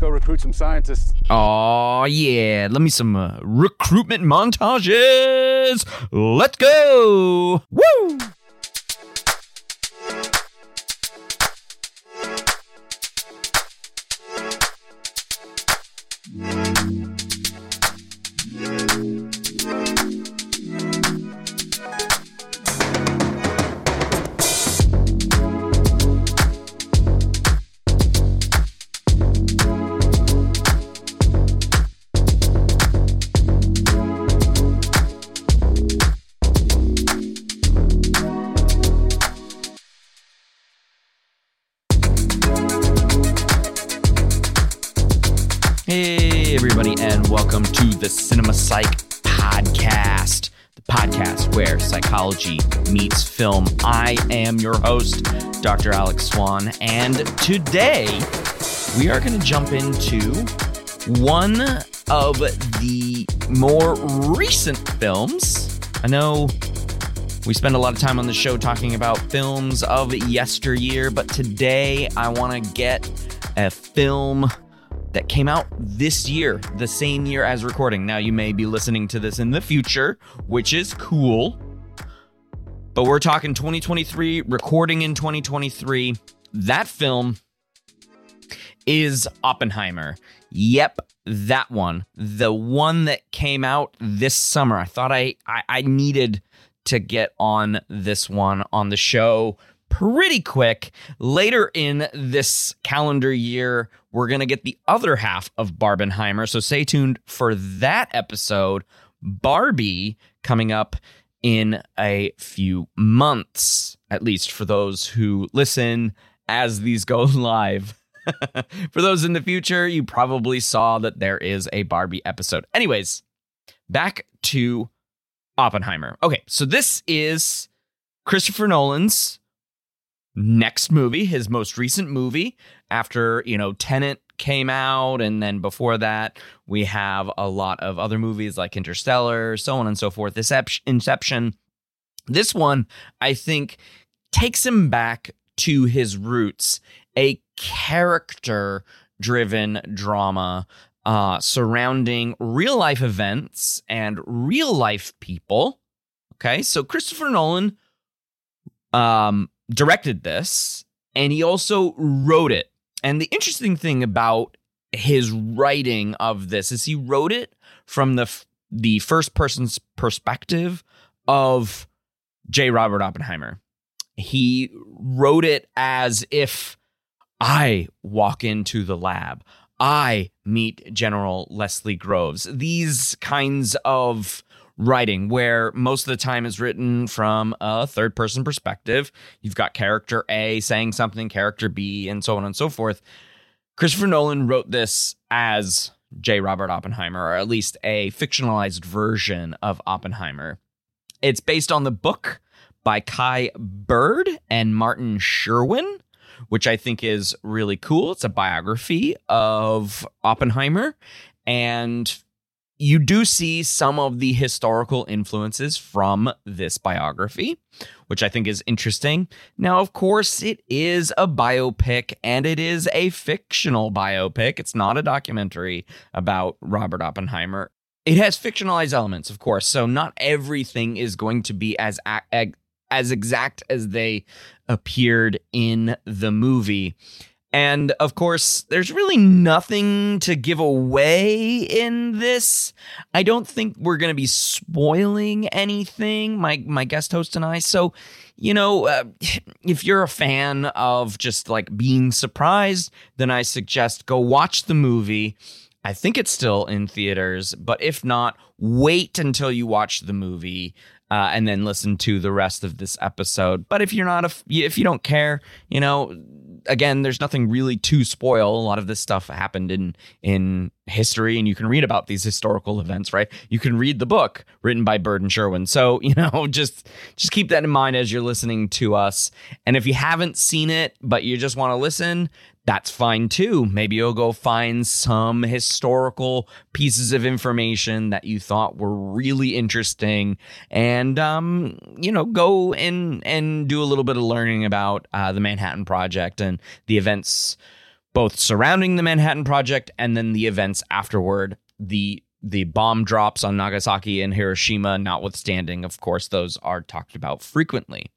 Let's go recruit some scientists. Aw, yeah. Let me some recruitment montages. Let's go. Woo! Meets film. I am your host, Dr. Alex Swan, and today we are going to jump into one of the more recent films. I know we spend a lot of time on the show talking about films of yesteryear, but today I want to get a film that came out this year, the same year as recording. Now, you may be listening to this in the future, which is cool. But we're talking 2023, recording in 2023. That film is Oppenheimer. Yep, that one. The one that came out this summer. I thought I needed to get on this one on the show pretty quick. Later in this calendar year, we're going to get the other half of Barbenheimer. So stay tuned for that episode. Barbie coming up in a few months, at least for those who listen as these go live. For those in the future, you probably saw that there is a Barbie episode. Anyways, back to Oppenheimer. Okay, so this is Christopher Nolan's next movie, his most recent movie, after, Tenet came out, and then before that we have a lot of other movies like Interstellar, so on and so forth, Inception. This one, I think, takes him back to his roots, a character-driven drama surrounding real-life events and real-life people. Okay, so Christopher Nolan directed this, and he also wrote it. And the interesting thing about his writing of this is he wrote it from the first person's perspective of J. Robert Oppenheimer. He wrote it as if I walk into the lab, I meet General Leslie Groves. These kinds of writing where most of the time is written from a third person perspective. You've got character A saying something, character B, and so on and so forth. Christopher Nolan wrote this as J. Robert Oppenheimer, or at least a fictionalized version of Oppenheimer. It's based on the book by Kai Bird and Martin Sherwin, which I think is really cool. It's a biography of Oppenheimer, and you do see some of the historical influences from this biography, which I think is interesting. Now, of course, it is a biopic, and it is a fictional biopic. It's not a documentary about Robert Oppenheimer. It has fictionalized elements, of course, so not everything is going to be as exact as they appeared in the movie. And, of course, there's really nothing to give away in this. I don't think we're going to be spoiling anything, my guest host and I. So, if you're a fan of just, being surprised, then I suggest go watch the movie. I think it's still in theaters, but if not, wait until you watch the movie. And then listen to the rest of this episode. But if you're not, if you don't care, again, there's nothing really to spoil. A lot of this stuff happened in history, and you can read about these historical events, right? You can read the book written by Bird and Sherwin. So, just keep that in mind as you're listening to us. And if you haven't seen it, but you just want to listen, that's fine too. Maybe you'll go find some historical pieces of information that you thought were really interesting, and go in and do a little bit of learning about the Manhattan Project and the events both surrounding the Manhattan Project and then the events afterward, the bomb drops on Nagasaki and Hiroshima notwithstanding. Of course, those are talked about frequently.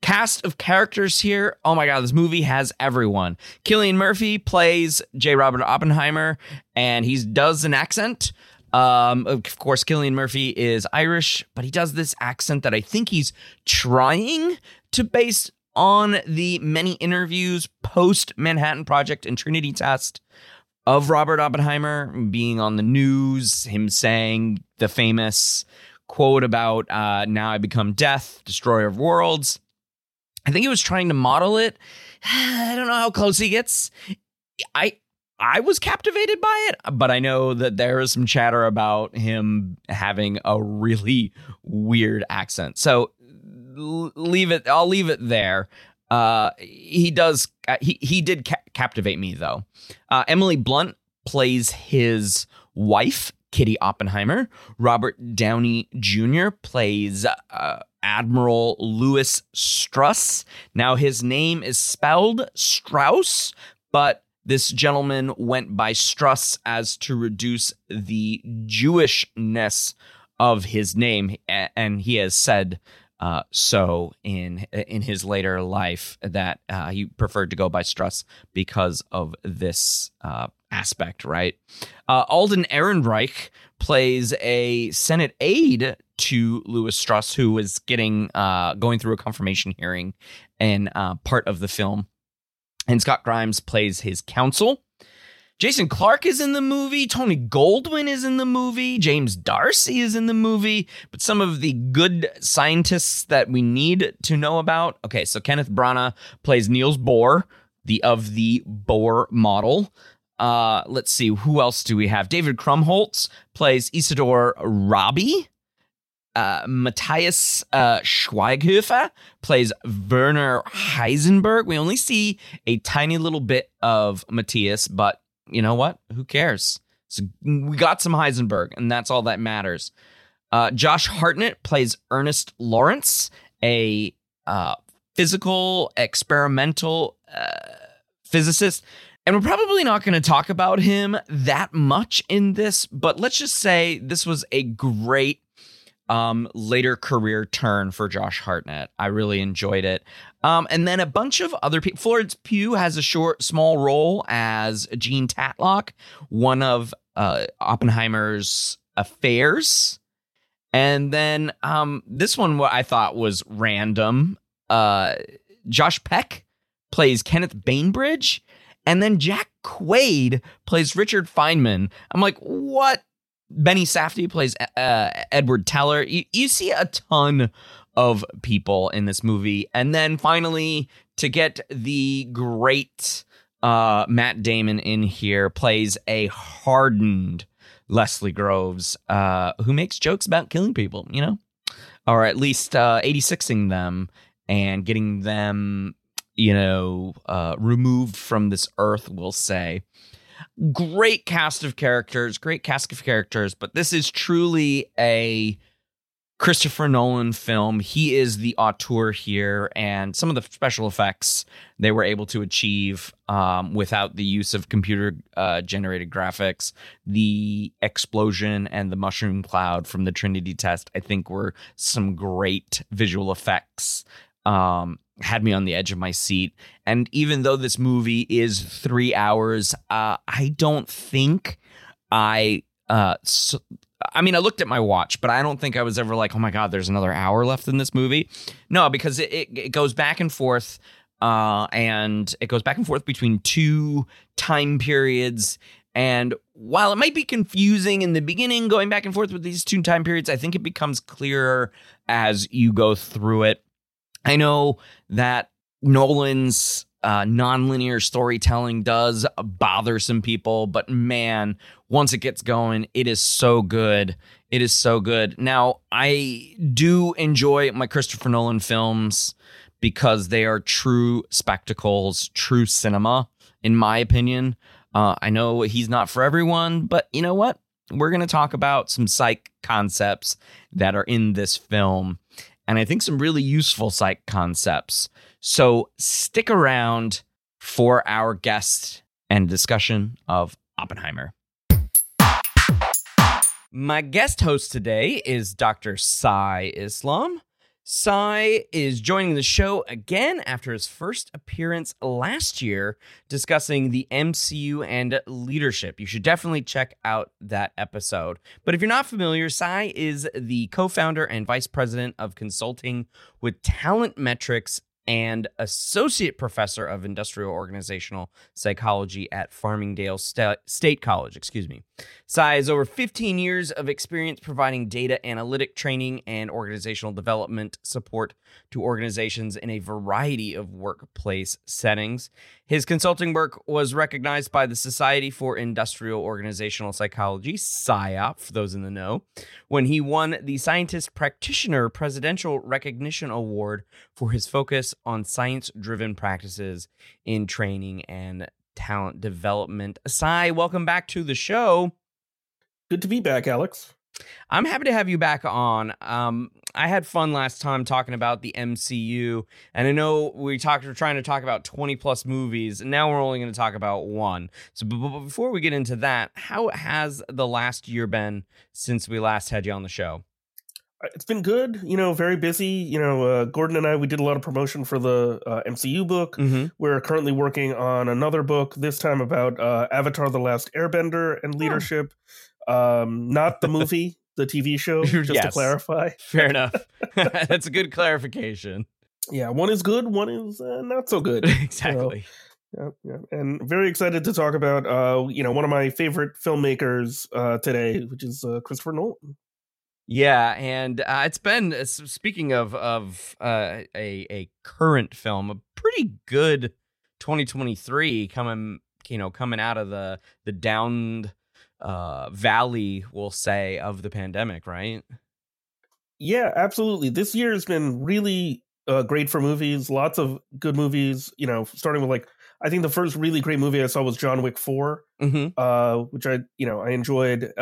Cast of characters here. Oh my God, this movie has everyone. Cillian Murphy plays J. Robert Oppenheimer, and he does an accent. Of course, Cillian Murphy is Irish, but he does this accent that I think he's trying to base on the many interviews post-Manhattan Project and Trinity Test of Robert Oppenheimer being on the news, him saying the famous quote about now I become death, destroyer of worlds. I think he was trying to model it. I don't know how close he gets. I was captivated by it, but I know that there is some chatter about him having a really weird accent. So leave it. I'll leave it there. He does. He did captivate me, though. Emily Blunt plays his wife, Kitty Oppenheimer. Robert Downey Jr. plays Admiral Louis Strauss. Now, his name is spelled Strauss, but this gentleman went by Strauss as to reduce the Jewishness of his name, and he has said so in his later life that he preferred to go by Strauss because of this aspect, right? Alden Ehrenreich plays a Senate aide to Louis Strauss, who is going through a confirmation hearing and part of the film. And Scott Grimes plays his counsel. Jason Clarke is in the movie. Tony Goldwyn is in the movie. James Darcy is in the movie. But some of the good scientists that we need to know about. Okay, so Kenneth Branagh plays Niels Bohr, the Bohr model. Let's see, who else do we have? David Krumholtz plays Isidor Rabi. Matthias Schweighöfer plays Werner Heisenberg. We only see a tiny little bit of Matthias, but you know what? Who cares? So we got some Heisenberg, and that's all that matters. Josh Hartnett plays Ernest Lawrence, a physical, experimental physicist. And we're probably not going to talk about him that much in this, but let's just say this was a great later career turn for Josh Hartnett. I really enjoyed it. And then a bunch of other people. Florence Pugh has a small role as Jean Tatlock, one of Oppenheimer's affairs. And then this one, what I thought was random. Josh Peck plays Kenneth Bainbridge, and then Jack Quaid plays Richard Feynman. I'm like, what? Benny Safdie plays Edward Teller. You see a ton of people in this movie. And then finally, to get the great Matt Damon in here, plays a hardened Leslie Groves who makes jokes about killing people, you know, or at least 86ing them and getting them, you know, removed from this earth, we'll say. Great cast of characters, but this is truly a Christopher Nolan film. He is the auteur here, and some of the special effects they were able to achieve without the use of computer-generated graphics. The explosion and the mushroom cloud from the Trinity Test, I think, were some great visual effects. Had me on the edge of my seat. And even though this movie is 3 hours, I don't think I looked at my watch, but I don't think I was ever like, oh my God, there's another hour left in this movie. No, because it goes back and forth. And it goes back and forth between two time periods. And while it might be confusing in the beginning, going back and forth with these two time periods, I think it becomes clearer as you go through it. I know that Nolan's nonlinear storytelling does bother some people, but man, once it gets going, it is so good. It is so good. Now, I do enjoy my Christopher Nolan films because they are true spectacles, true cinema, in my opinion. I know he's not for everyone, but you know what? We're going to talk about some psych concepts that are in this film. And I think some really useful psych concepts. So stick around for our guest and a discussion of Oppenheimer. My guest host today is Dr. Sy Islam. Sy is joining the show again after his first appearance last year discussing the MCU and leadership. You should definitely check out that episode. But if you're not familiar, Sy is the co-founder and vice president of consulting with Talent Metrics and associate professor of industrial organizational psychology at Farmingdale State College, Sy has over 15 years of experience providing data analytic training and organizational development support to organizations in a variety of workplace settings. His consulting work was recognized by the Society for Industrial Organizational Psychology, SIOP, for those in the know, when he won the Scientist Practitioner Presidential Recognition Award for his focus on science-driven practices in training and talent development. Sy, welcome back to the show. Good to be back, Alex. I'm happy to have you back on. I had fun last time talking about the MCU, and I know we're trying to talk about 20 plus movies, and now we're only going to talk about one. So before we get into that, how has the last year been since we last had you on the show? It's been good, very busy. Gordon and I, we did a lot of promotion for the MCU book. Mm-hmm. We're currently working on another book, this time about Avatar The Last Airbender and leadership. Not the movie, the TV show, just to clarify. Fair enough. That's a good clarification. Yeah, one is good, one is not so good. Exactly. Yeah. And very excited to talk about, one of my favorite filmmakers today, which is Christopher Nolan. Yeah, and it's been, speaking of a current film, a pretty good 2023 coming out of the downed valley, we'll say, of the pandemic, right? Yeah, absolutely. This year has been really great for movies. Lots of good movies, starting with I think the first really great movie I saw was John Wick 4, mm-hmm. Which I enjoyed.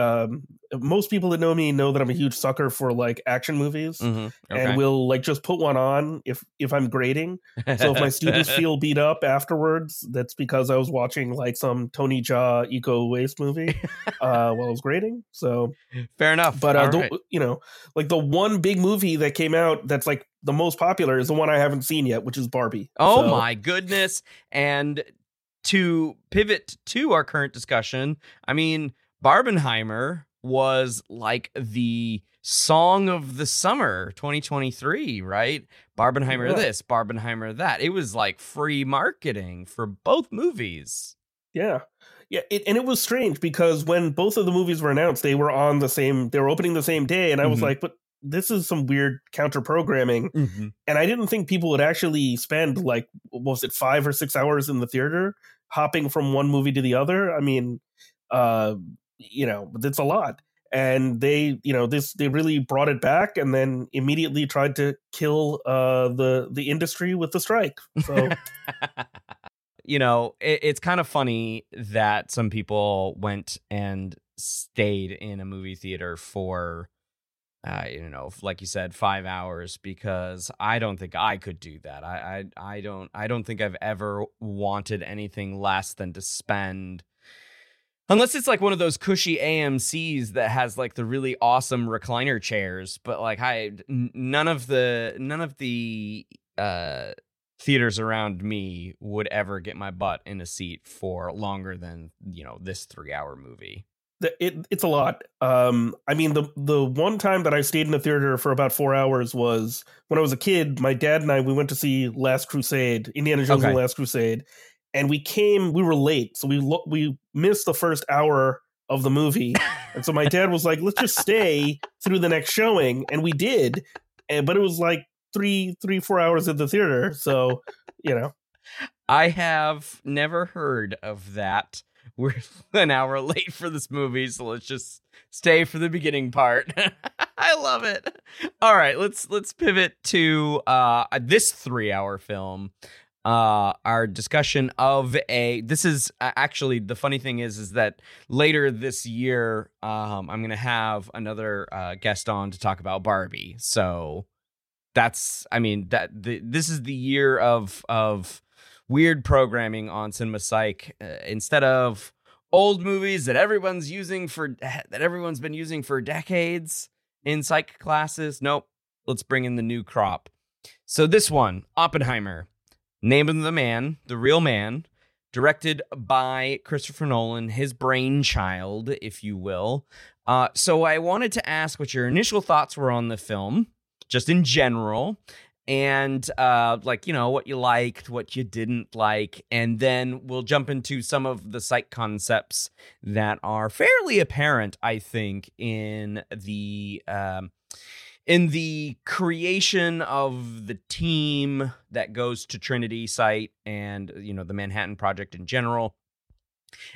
Most people that know me know that I'm a huge sucker for action movies, mm-hmm. Okay. And will just put one on if I'm grading. So if my students feel beat up afterwards, that's because I was watching some Tony Jaa eco waste movie while I was grading. So fair enough. But the one big movie that came out that's the most popular is the one I haven't seen yet, which is Barbie. Oh, my goodness. And to pivot to our current discussion, Barbenheimer was the song of the summer 2023, right? Barbenheimer this, Barbenheimer that. It was free marketing for both movies. Yeah. Yeah, and it was strange because when both of the movies were announced, they were opening the same day, and I was mm-hmm. But this is some weird counter programming. Mm-hmm. And I didn't think people would actually spend 5 or 6 hours in the theater hopping from one movie to the other. That's a lot. And they really brought it back and then immediately tried to kill the industry with the strike. So, it's kind of funny that some people went and stayed in a movie theater for, like you said, 5 hours, because I don't think I could do that. I don't think I've ever wanted anything less than to spend, unless it's one of those cushy AMCs that has the really awesome recliner chairs. But none of the theaters around me would ever get my butt in a seat for longer than this 3-hour movie. It's a lot. The one time that I stayed in the theater for about 4 hours was when I was a kid. My dad and I, we went to see Last Crusade, Indiana Jones and the Last Crusade, and we were late, so we missed the first hour of the movie, and so my dad was like, "Let's just stay through the next showing," and we did, but it was 3-4 hours at the theater, so I have never heard of that. We're an hour late for this movie, so let's just stay for the beginning part. I love it. All right, let's pivot to this 3-hour film. Our discussion of this is actually, the funny thing is that later this year, I'm going to have another guest on to talk about Barbie. So that's, this is the year of weird programming on CinemaSyc instead of old movies that everyone's been using for decades in psych classes. Nope. Let's bring in the new crop. So this one, Oppenheimer, name of the man, the real man, directed by Christopher Nolan, his brainchild, if you will. So I wanted to ask what your initial thoughts were on the film, just in general, and what you liked, what you didn't like, and then we'll jump into some of the psych concepts that are fairly apparent, I think, in the creation of the team that goes to Trinity Site and, the Manhattan Project in general.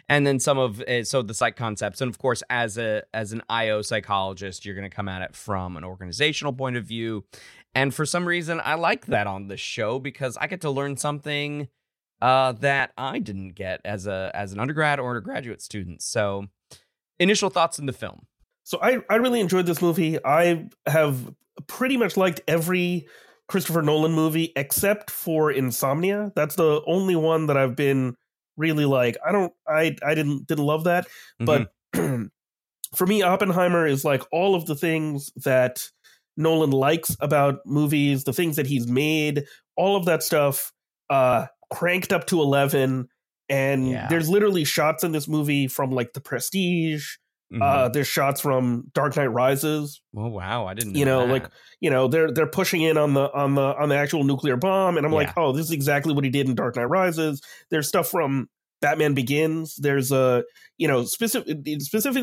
And then the psych concepts. And of course, as an IO psychologist, you're going to come at it from an organizational point of view. And for some reason, I like that on the show because I get to learn something that I didn't get as an undergrad or a graduate student. So initial thoughts on the film. So I really enjoyed this movie. I have pretty much liked every Christopher Nolan movie except for Insomnia. That's the only one that I've been really like. I didn't love that. Mm-hmm. But for me, Oppenheimer is like all of the things that Nolan likes about movies, the things that he's made, all of that stuff cranked up to 11. And there's literally shots in this movie from like The Prestige. Mm-hmm. There's shots from Dark Knight Rises. Oh wow, I didn't know that. They're pushing in on the actual nuclear bomb, and I'm like, oh, this is exactly what he did in Dark Knight Rises. There's stuff from Batman Begins. There's specifically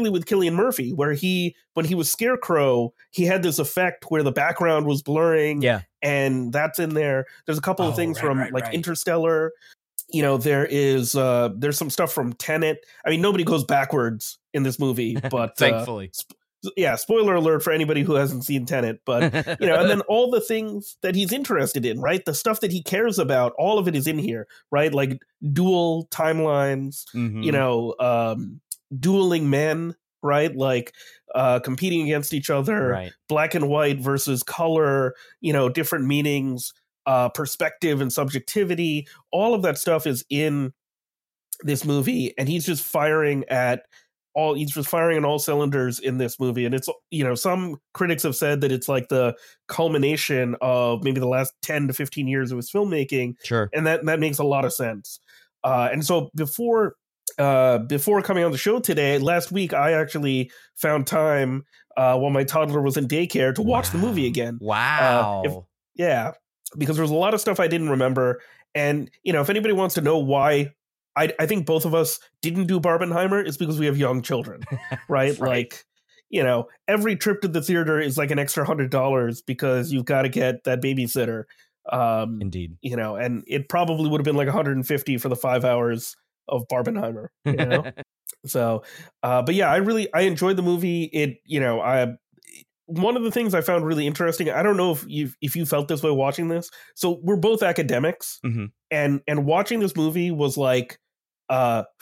with Cillian Murphy, where when he was Scarecrow, he had this effect where the background was blurring. Yeah, and that's in there. There's a couple of things from Interstellar. There's some stuff from Tenet. I mean, nobody goes backwards in this movie, but thankfully, spoiler alert for anybody who hasn't seen Tenet, but and then all the things that he's interested in, right? The stuff that he cares about, all of it is in here, right? Like dual timelines, mm-hmm. Dueling men, right? Like competing against each other, right. Black and white versus color, different meanings. Perspective and subjectivity, all of that stuff is in this movie, and he's just firing on all cylinders in this movie. And it's some critics have said that it's like the culmination of maybe the last 10 to 15 years of his filmmaking. Sure, and that makes a lot of sense. And so before coming on the show today, last week, I actually found time while my toddler was in daycare to watch the movie again. Wow! Because there's a lot of stuff I didn't remember. And, if anybody wants to know why I think both of us didn't do Barbenheimer, it's because we have young children, right? Like, every trip to the theater is like an extra $100 because you've got to get that babysitter. Indeed. And it probably would have been like $150 for the 5 hours of Barbenheimer, So, but yeah, I enjoyed the movie. One of the things I found really interesting, I don't know if you felt this way watching this. So we're both academics, mm-hmm. and watching this movie was like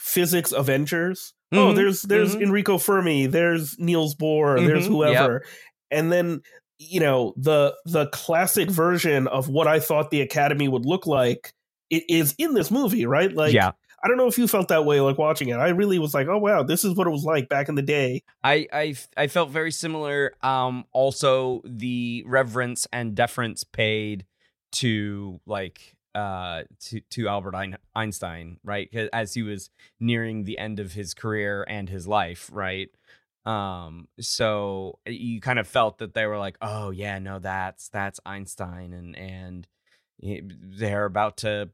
physics Avengers. Mm-hmm. Oh, there's mm-hmm. Enrico Fermi, there's Niels Bohr, mm-hmm. there's whoever. Yep. And then, the classic version of what I thought the Academy would look like, it is in this movie, right? Like, yeah. I don't know if you felt that way, like watching it. I really was like, oh, wow, this is what it was like back in the day. I felt very similar. Also, the reverence and deference paid to to Albert Einstein, right? As he was nearing the end of his career and his life, right? So you kind of felt that they were like, oh, yeah, no, that's Einstein. And they're about to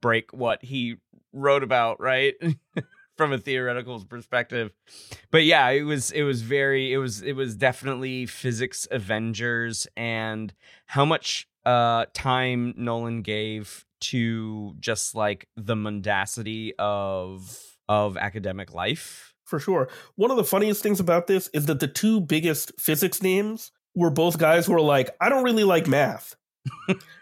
break what he wrote about, right? From a theoretical perspective. But yeah, it was definitely physics Avengers, and how much time Nolan gave to just like the mundacity of academic life. For sure. One of the funniest things about this is that the two biggest physics names were both guys who were like, I don't really like math.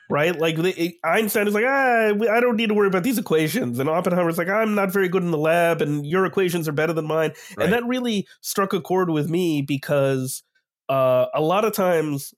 Right, like Einstein is like, I don't need to worry about these equations, and Oppenheimer's like, I'm not very good in the lab, and your equations are better than mine. Right. And that really struck a chord with me because a lot of times,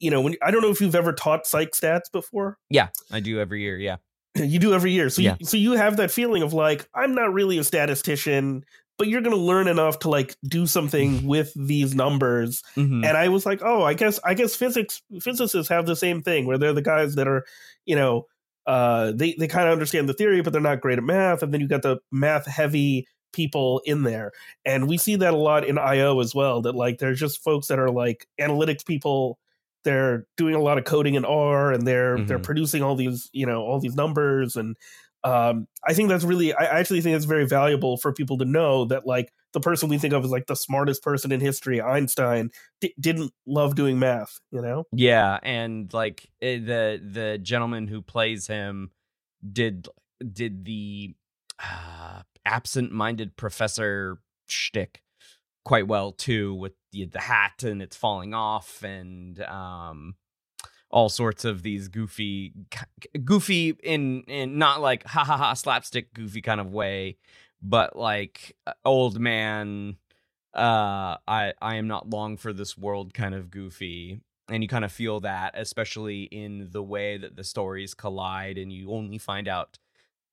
when I don't know if you've ever taught psych stats before. Yeah, I do every year. Yeah, You do every year. So, yeah. So you have that feeling of like, I'm not really a statistician, but you're going to learn enough to like do something with these numbers. Mm-hmm. And I was like, oh, I guess physicists have the same thing where they're the guys that are, you know, they kind of understand the theory, but they're not great at math. And then you got the math heavy people in there. And we see that a lot in IO as well, that like, there's just folks that are like analytics people. They're doing a lot of coding in R, and they're producing all these, you know, all these numbers. And I think that's really, I actually think it's very valuable for people to know that like the person we think of as like the smartest person in history, Einstein, didn't love doing math, you know? Yeah. And like the gentleman who plays him did the absent-minded professor shtick quite well too, with the hat and it's falling off and all sorts of these goofy in not like ha ha ha slapstick goofy kind of way, but like old man, I am not long for this world kind of goofy. And you kind of feel that, especially in the way that the stories collide, and you only find out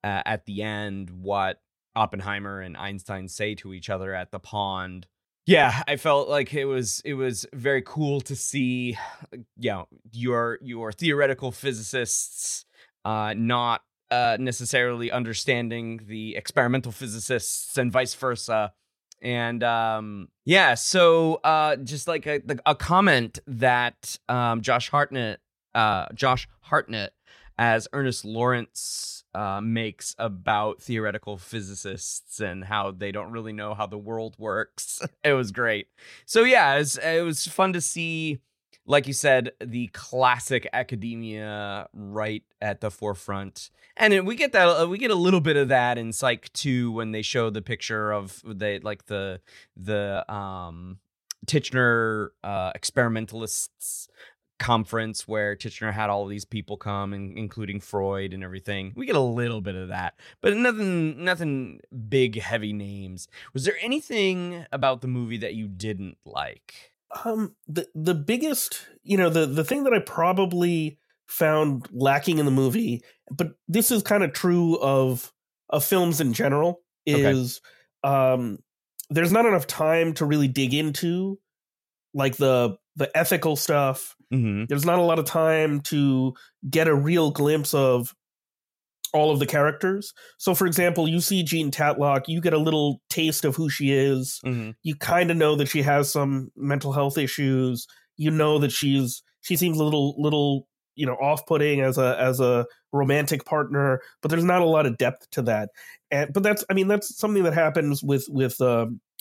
at the end what Oppenheimer and Einstein say to each other at the pond. Yeah, I felt like it was very cool to see, you know, your theoretical physicists not necessarily understanding the experimental physicists and vice versa. And just like a comment that Josh Hartnett as Ernest Lawrence makes about theoretical physicists and how they don't really know how the world works. It was great. So yeah, it was fun to see, like you said, the classic academia right at the forefront. And we get a little bit of that in Psych 2 when they show the picture of the Titchener experimentalists conference where Titchener had all these people come, and including Freud and everything. We get a little bit of that, but nothing big, heavy names. Was there anything about the movie that you didn't like? The biggest, you know, the thing that I probably found lacking in the movie, but this is kind of true of films in general, is there's not enough time to really dig into like the ethical stuff. Mm-hmm. There's not a lot of time to get a real glimpse of all of the characters. So, for example, you see Jean Tatlock, you get a little taste of who she is. Mm-hmm. You kind of know that she has some mental health issues. You know that she seems a little, you know, off-putting as a romantic partner, but there's not a lot of depth to that. But that's something that happens with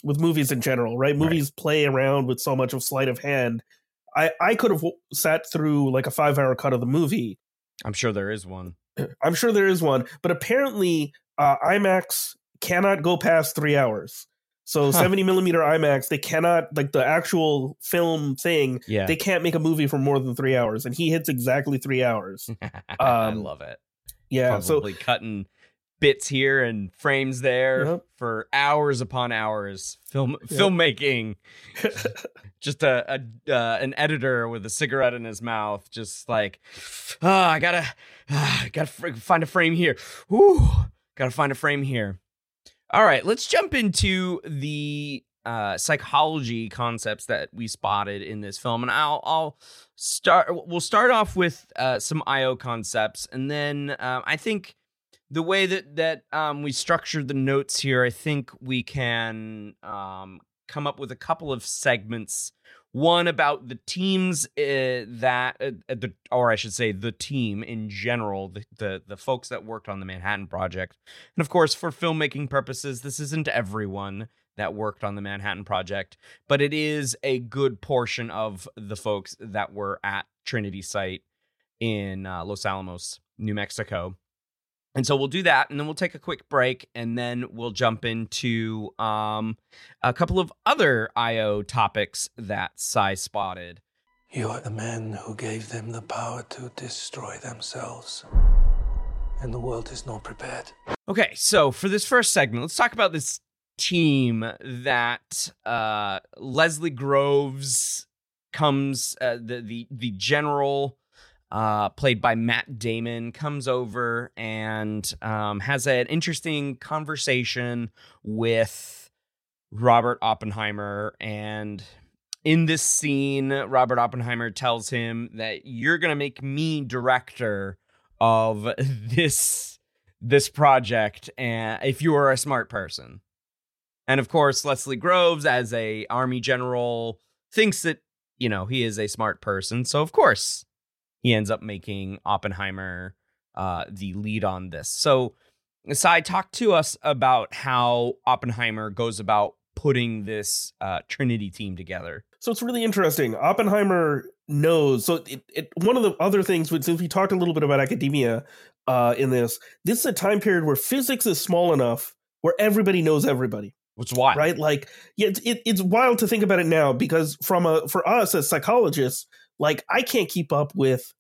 movies in general, right? Movies play around with so much of sleight of hand. I could have sat through like a 5-hour cut of the movie. I'm sure there is one, but apparently IMAX cannot go past 3 hours. So 70mm IMAX, they cannot, like the actual film thing, they can't make a movie for more than 3 hours. And he hits exactly 3 hours. I love it. Yeah. Probably so, cutting bits here and frames there for hours upon hours. Filmmaking. Just an editor with a cigarette in his mouth, just like, I gotta find a frame here. Gotta find a frame here. All right, let's jump into the psychology concepts that we spotted in this film, and I'll start. We'll start off with some IO concepts, and then I think. The way that we structured the notes here, I think we can come up with a couple of segments. One about the teams the team in general, the folks that worked on the Manhattan Project. And of course, for filmmaking purposes, this isn't everyone that worked on the Manhattan Project, but it is a good portion of the folks that were at Trinity site in Los Alamos, New Mexico. And so we'll do that, and then we'll take a quick break, and then we'll jump into a couple of other I.O. topics that Sy spotted. You are the man who gave them the power to destroy themselves, and the world is not prepared. Okay, so for this first segment, let's talk about this team that Leslie Groves comes, the general... played by Matt Damon, comes over and has an interesting conversation with Robert Oppenheimer. And in this scene, Robert Oppenheimer tells him that you're going to make me director of this project if you are a smart person. And of course, Leslie Groves, as a army general, thinks that, you know, he is a smart person. So, of course, he ends up making Oppenheimer the lead on this. So, Sy, talk to us about how Oppenheimer goes about putting this Trinity team together. So it's really interesting. Oppenheimer knows. So one of the other things, since we talked a little bit about academia in this is a time period where physics is small enough where everybody knows everybody. It's wild, right? Like, yeah, it's wild to think about it now, because for us as psychologists, like, I can't keep up with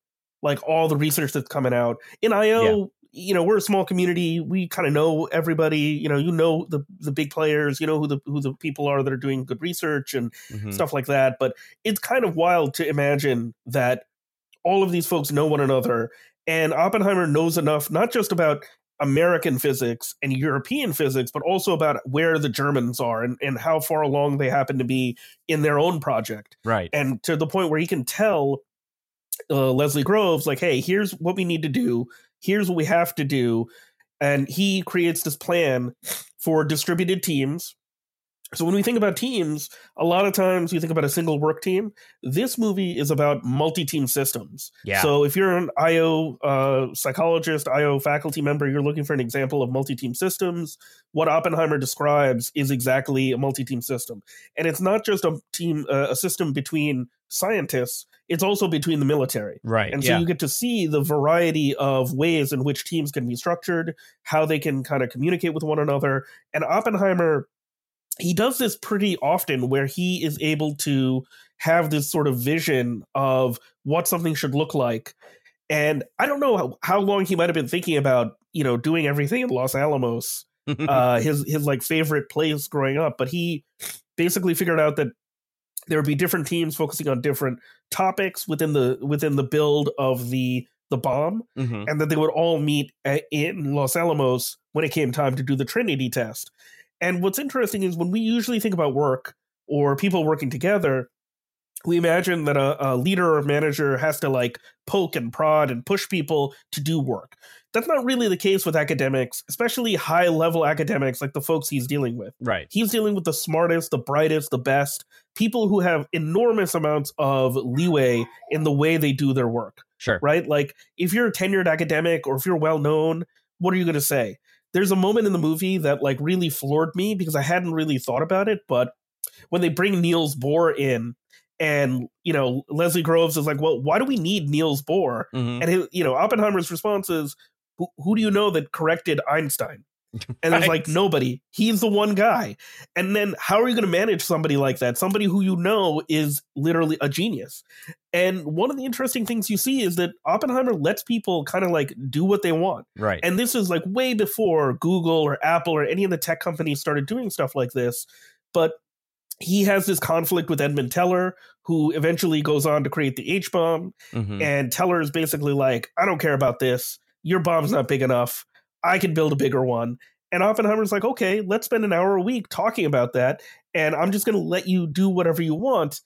like all the research that's coming out in IO. Yeah. You know, we're a small community. We kind of know everybody. You know the big players. You know who the people are that are doing good research and stuff like that. But it's kind of wild to imagine that all of these folks know one another. And Oppenheimer knows enough not just about American physics and European physics, but also about where the Germans are and how far along they happen to be in their own project. Right. And to the point where he can tell Leslie Groves, like, hey, here's what we need to do. Here's what we have to do. And he creates this plan for distributed teams. So when we think about teams, a lot of times we think about a single work team. This movie is about multi-team systems. Yeah. So if you're an IO psychologist, IO faculty member, you're looking for an example of multi-team systems. What Oppenheimer describes is exactly a multi-team system. And it's not just a system between scientists. It's also between the military. Right. And so you get to see the variety of ways in which teams can be structured, how they can kind of communicate with one another. And Oppenheimer, he does this pretty often, where he is able to have this sort of vision of what something should look like. And I don't know how long he might have been thinking about, you know, doing everything in Los Alamos, his like favorite place growing up. But he basically figured out that there would be different teams focusing on different topics within the build of the bomb, and that they would all meet in Los Alamos when it came time to do the Trinity test. And what's interesting is when we usually think about work or people working together, we imagine that a leader or manager has to like poke and prod and push people to do work. That's not really the case with academics, especially high level academics like the folks he's dealing with. Right. He's dealing with the smartest, the brightest, the best, people who have enormous amounts of leeway in the way they do their work. Sure. Right. Like if you're a tenured academic or if you're well known, what are you going to say? There's a moment in the movie that like really floored me because I hadn't really thought about it. But when they bring Niels Bohr in, and, you know, Leslie Groves is like, well, why do we need Niels Bohr? And, you know, Oppenheimer's response is, who do you know that corrected Einstein? And it's like, nobody. He's the one guy. And then how are you going to manage somebody like that? Somebody who, you know, is literally a genius. And one of the interesting things you see is that Oppenheimer lets people kind of like do what they want. Right. And this is like way before Google or Apple or any of the tech companies started doing stuff like this. But he has this conflict with Edmund Teller, who eventually goes on to create the H-bomb. And Teller is basically like, I don't care about this. Your bomb's not big enough. I can build a bigger one. And Oppenheimer's like, okay, let's spend an hour a week talking about that. And I'm just going to let you do whatever you want.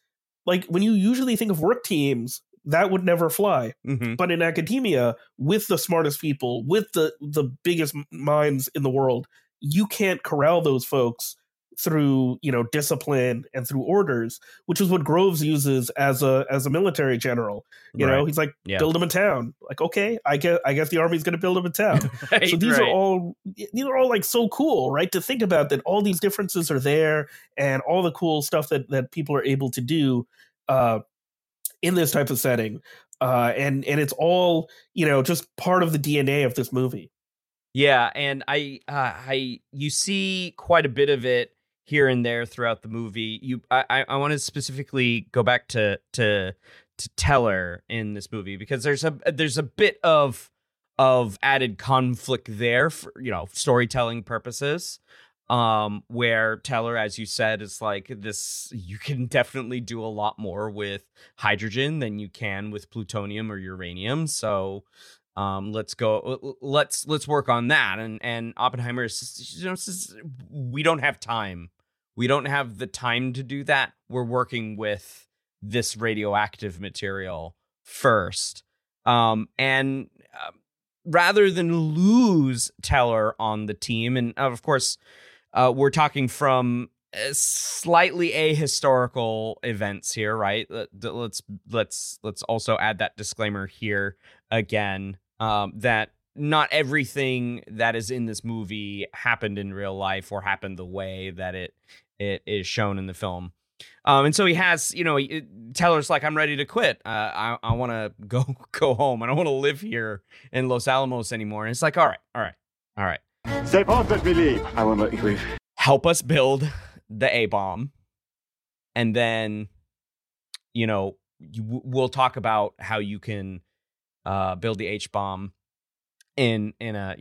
Like when you usually think of work teams, that would never fly. But in academia, with the smartest people, with the biggest minds in the world, you can't corral those folks through, you know, discipline and through orders, which is what Groves uses as a military general. You know, he's like, build him a town. Like, okay, I guess the army's going to build him a town. So these are all like so cool, right? To think about that all these differences are there and all the cool stuff that people are able to do in this type of setting. And it's all, you know, just part of the DNA of this movie. Yeah, and I you see quite a bit of it here and there throughout the movie. I want to specifically go back to Teller in this movie, because there's a bit of added conflict there for, you know, storytelling purposes. where Teller, as you said, is like this, you can definitely do a lot more with hydrogen than you can with plutonium or uranium. So let's work on that. And Oppenheimer is, you know, we don't have time. We don't have the time to do that. We're working with this radioactive material first. And rather than lose Teller on the team, and of course, we're talking from slightly ahistorical events here, right? Let's also add that disclaimer here again, that not everything that is in this movie happened in real life or happened the way that it is shown in the film. And so he has, you know, Teller's like, I'm ready to quit. I want to go home. I don't want to live here in Los Alamos anymore. And it's like, all right. Stay put, let me leave. I won't let you leave. Help us build the A-bomb. And then, you know, we'll talk about how you can build the H-bomb in a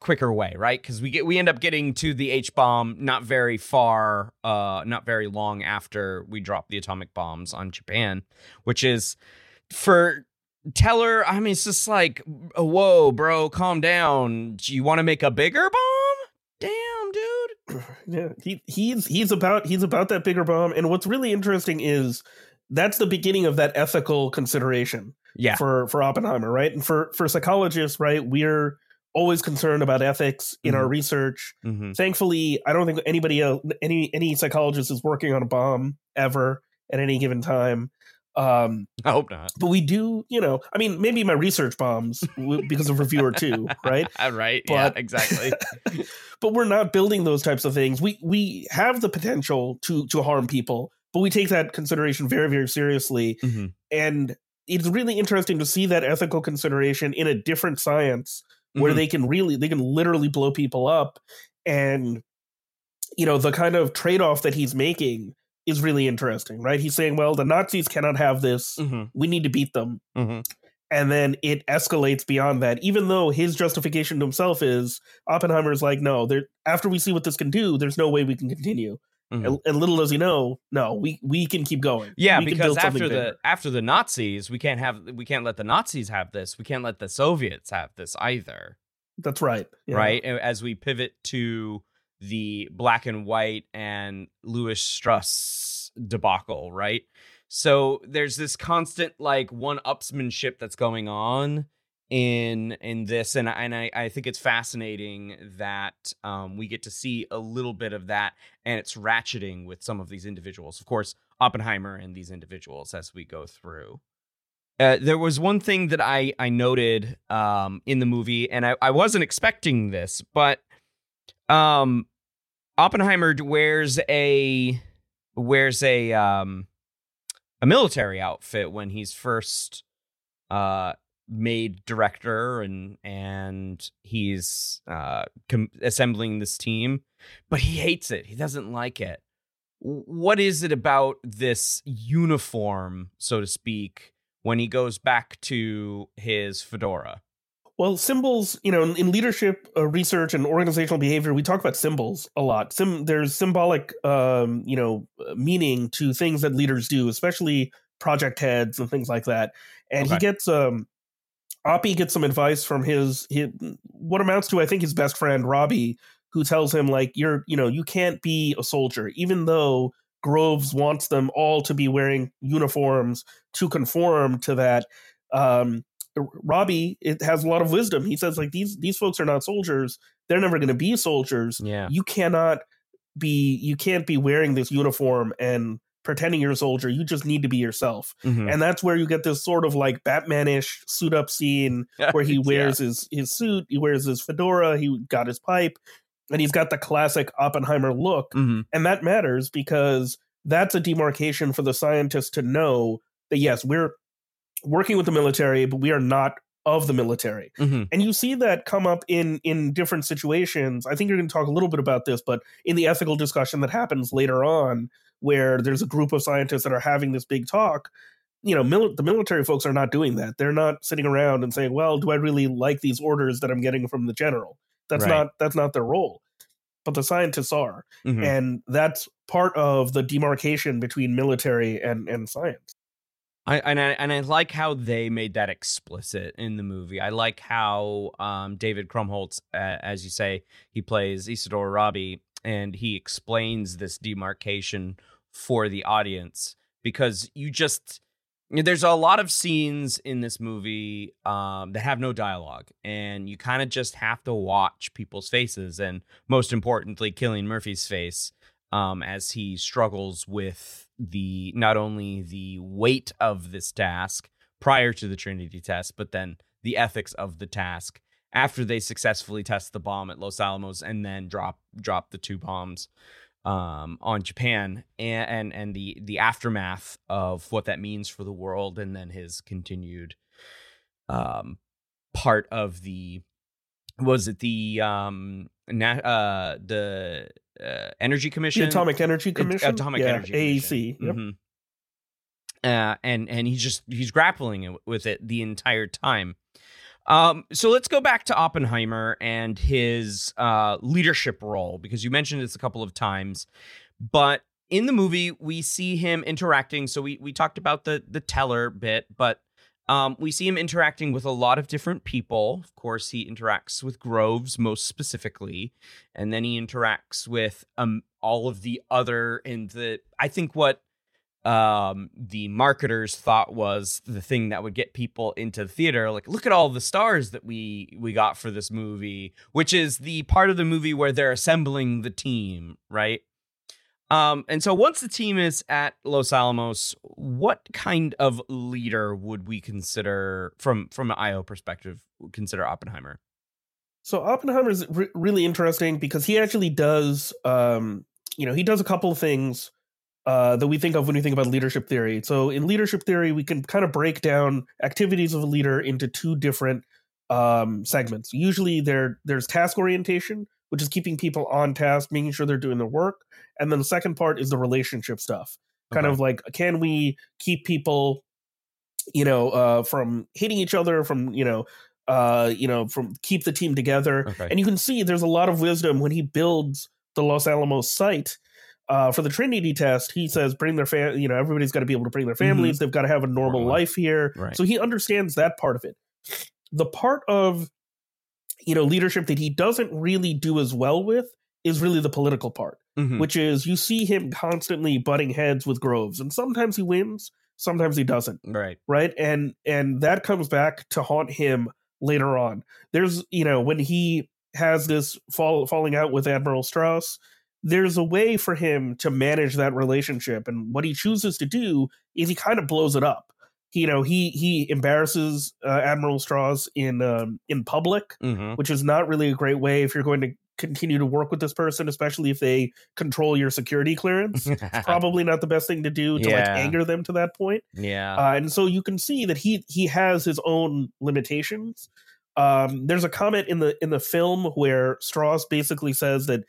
quicker way, right? Because we end up getting to the H-bomb not very far, not very long after we drop the atomic bombs on Japan, which is, for Teller, I mean, it's just like, oh, whoa, bro, calm down. Do you want to make a bigger bomb? Damn, dude. Yeah, he's about that bigger bomb. And what's really interesting is that's the beginning of that ethical consideration. Yeah. For Oppenheimer, right? And for psychologists, right, we're always concerned about ethics in our research. Thankfully, I don't think anybody else, any psychologist is working on a bomb ever at any given time. I hope not. But we do, you know, I mean, maybe my research bombs because of Reviewer 2, right? Right. But, yeah, exactly. But we're not building those types of things. We have the potential to harm people, but we take that consideration very, very seriously. Mm-hmm. And it's really interesting to see that ethical consideration in a different science where they can literally blow people up. And, you know, the kind of trade-off that he's making is really interesting, right? He's saying, well, the Nazis cannot have this. We need to beat them. And then it escalates beyond that, even though his justification to himself is Oppenheimer's like, no, after we see what this can do, there's no way we can continue. And little does he know, no, we can keep going. Yeah, because after the Nazis, we can't let the Nazis have this. We can't let the Soviets have this either. That's right. Yeah. Right. As we pivot to the black and white and Louis Strauss debacle, right? So there's this constant like one-upsmanship that's going on in this, and I think it's fascinating that we get to see a little bit of that, and it's ratcheting with some of these individuals, of course Oppenheimer and these individuals, as we go through. There was one thing that I noted in the movie, and I wasn't expecting this, but Oppenheimer wears a military outfit when he's first made director, and he's assembling this team, but he hates it. He doesn't like it. What is it about this uniform, so to speak, when he goes back to his fedora? Well, symbols, you know, in leadership research and organizational behavior, we talk about symbols a lot. There's symbolic, you know, meaning to things that leaders do, especially project heads and things like that. And He gets Oppie gets some advice from his what amounts to, I think, his best friend Robbie, who tells him like, you can't be a soldier, even though Groves wants them all to be wearing uniforms to conform to that. Robbie, it has a lot of wisdom. He says like, these folks are not soldiers. They're never going to be soldiers. Yeah. You can't be wearing this uniform and pretending you're a soldier. You just need to be yourself. And that's where you get this sort of like Batman-ish suit up scene where he wears his suit, he wears his fedora, he got his pipe, and he's got the classic Oppenheimer look. And that matters because that's a demarcation for the scientists to know that, yes, we're working with the military, but we are not of the military. And you see that come up in different situations. I think you're going to talk a little bit about this, but in the ethical discussion that happens later on, where there's a group of scientists that are having this big talk, you know, the military folks are not doing that. They're not sitting around and saying, well, do I really like these orders that I'm getting from the general? That's not their role. but the scientists are. Mm-hmm. And that's part of the demarcation between military and science. I like how they made that explicit in the movie. I like how David Krumholtz, as you say, he plays Isidor Rabi, and he explains this demarcation for the audience, because there's a lot of scenes in this movie that have no dialogue, and you kind of just have to watch people's faces, and most importantly, Cillian Murphy's face as he struggles with not only the weight of this task prior to the Trinity test, but then the ethics of the task after they successfully test the bomb at Los Alamos and then drop the two bombs on Japan, and the aftermath of what that means for the world, and then his continued part of the Energy Commission, the Atomic Energy Commission, Energy Commission. AEC, yep. Mm-hmm. And he's grappling with it the entire time. So let's go back to Oppenheimer and his leadership role, because you mentioned this a couple of times. But in the movie, we see him interacting. So we talked about the teller bit, but we see him interacting with a lot of different people. Of course, he interacts with Groves most specifically, and then he interacts with all of the other I think what the marketers thought was the thing that would get people into the theater. Like, look at all the stars that we got for this movie, which is the part of the movie where they're assembling the team, right? And so once the team is at Los Alamos, what kind of leader would we consider, from an IO perspective, consider Oppenheimer? So Oppenheimer is really interesting because he actually does, he does a couple of things that we think of when we think about leadership theory. So in leadership theory, we can kind of break down activities of a leader into two different segments. Usually there's task orientation, which is keeping people on task, making sure they're doing their work. And then the second part is the relationship stuff. Kind of like, can we keep people, from hitting each other, from keep the team together. Okay. And you can see there's a lot of wisdom when he builds the Los Alamos site. For the Trinity test, he says, bring their family, everybody's got to be able to bring their families. Mm-hmm. They've got to have a normal life here. Right. So he understands that part of it. The part of, leadership that he doesn't really do as well with is really the political part, mm-hmm. which is you see him constantly butting heads with Groves, and sometimes he wins, sometimes he doesn't. Right. Right. And that comes back to haunt him later on. There's, when he has this falling out with Admiral Strauss, there's a way for him to manage that relationship, and what he chooses to do is he kind of blows it up. He embarrasses Admiral Strauss in public, mm-hmm. which is not really a great way if you're going to continue to work with this person, especially if they control your security clearance. It's probably not the best thing to do to anger them to that point. Yeah, and so you can see that he has his own limitations. There's a comment in the film where Strauss basically says that,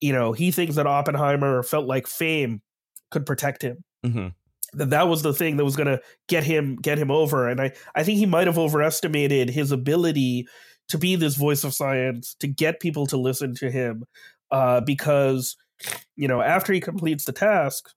he thinks that Oppenheimer felt like fame could protect him. Mm-hmm. That was the thing that was going to get him over. And I think he might have overestimated his ability to be this voice of science, to get people to listen to him, because, after he completes the task,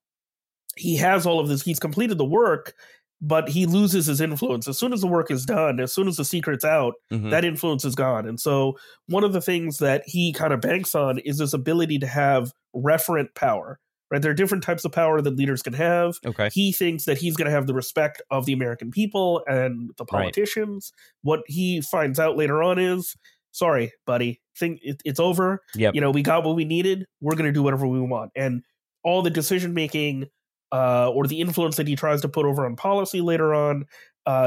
he has all of this. He's completed the work, but he loses his influence. As soon as the work is done, as soon as the secret's out, mm-hmm. that influence is gone. And so one of the things that he kind of banks on is this ability to have referent power, right? There are different types of power that leaders can have. Okay. He thinks that he's going to have the respect of the American people and the politicians. Right. What he finds out later on is, sorry, buddy, it's over. Yep. We got what we needed. We're going to do whatever we want. And all the decision-making or the influence that he tries to put over on policy later on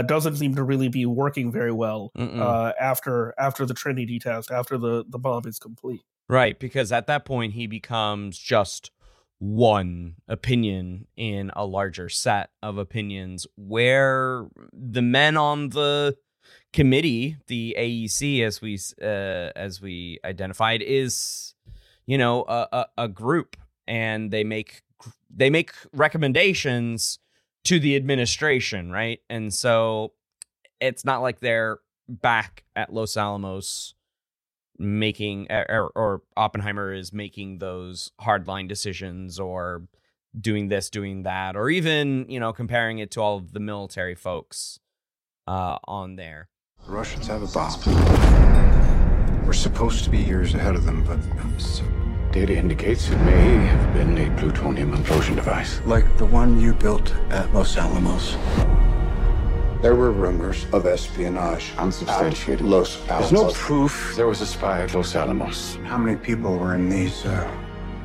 doesn't seem to really be working very well after the Trinity test, after the bomb is complete. Right, because at that point he becomes just one opinion in a larger set of opinions, where the men on the committee, the AEC, as we identified, is a group, and they make recommendations to the administration, right? And so it's not like they're back at Los Alamos making or Oppenheimer is making those hardline decisions or doing this, doing that, or even, you know, comparing it to all of the military folks on there. The Russians have a bomb. We're supposed to be years ahead of them, but data indicates it may have been a plutonium implosion device. Like the one you built at Los Alamos. There were rumors of espionage. Unsubstantiated. There's no proof there was a spy at Los Alamos. How many people were in these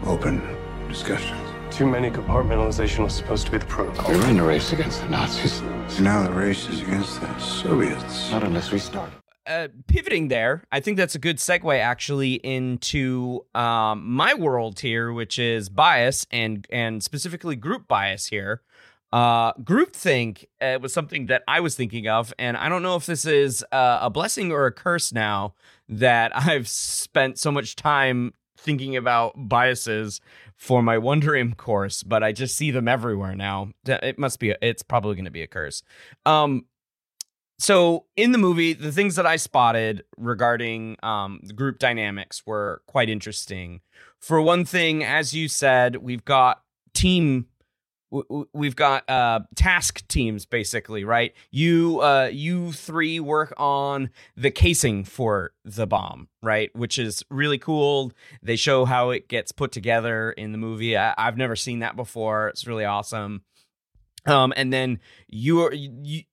open discussions? Too many. Compartmentalization was supposed to be the protocol. We were in a race against the Nazis. Now the race is against the Soviets. Not unless we start. Pivoting there, I think that's a good segue actually into my world here, which is bias and specifically group bias here. Groupthink was something that I was thinking of, and I don't know if this is a blessing or a curse now that I've spent so much time thinking about biases for my Wonderium course, but I just see them everywhere now. It must be, it's probably going to be a curse. So in the movie, the things that I spotted regarding the group dynamics were quite interesting. For one thing, as you said, we've got task teams, basically, right? You three work on the casing for the bomb, right? Which is really cool. They show how it gets put together in the movie. I've never seen that before. It's really awesome. And then you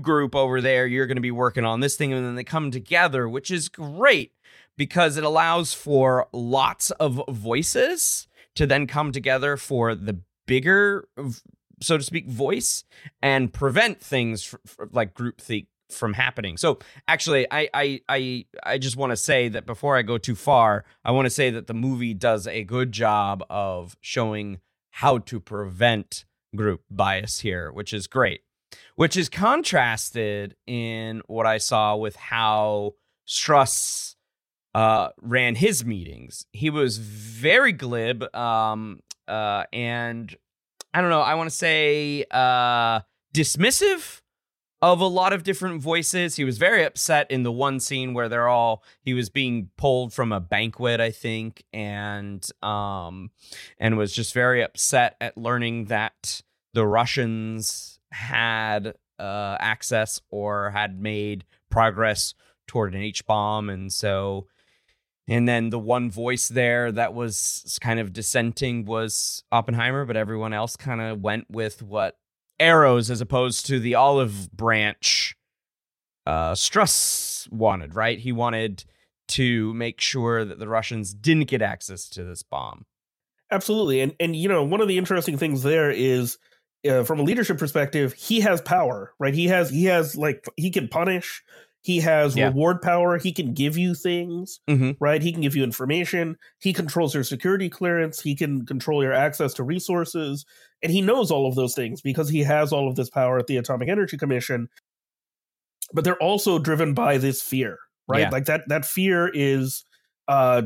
group over there, you're going to be working on this thing, and then they come together, which is great because it allows for lots of voices to then come together for the bigger, so to speak, voice and prevent things like groupthink from happening. So actually, I just want to say that before I go too far, I want to say that the movie does a good job of showing how to prevent group bias here, which is great, which is contrasted in what I saw with how Struss ran his meetings. He was very glib, and I don't know, I want to say dismissive of a lot of different voices. He was very upset in the one scene where he was being pulled from a banquet, I think, and was just very upset at learning that the Russians had access or had made progress toward an H-bomb, and so... And then the one voice there that was kind of dissenting was Oppenheimer, but everyone else kind of went with what arrows as opposed to the olive branch Struss wanted, right? He wanted to make sure that the Russians didn't get access to this bomb. Absolutely. And you know, one of the interesting things there is from a leadership perspective, he has power, right? He has he can punish. He has reward power. He can give you things, right? He can give you information. He controls your security clearance. He can control your access to resources. And he knows all of those things because he has all of this power at the Atomic Energy Commission. But they're also driven by this fear, right? Yeah. Like that fear is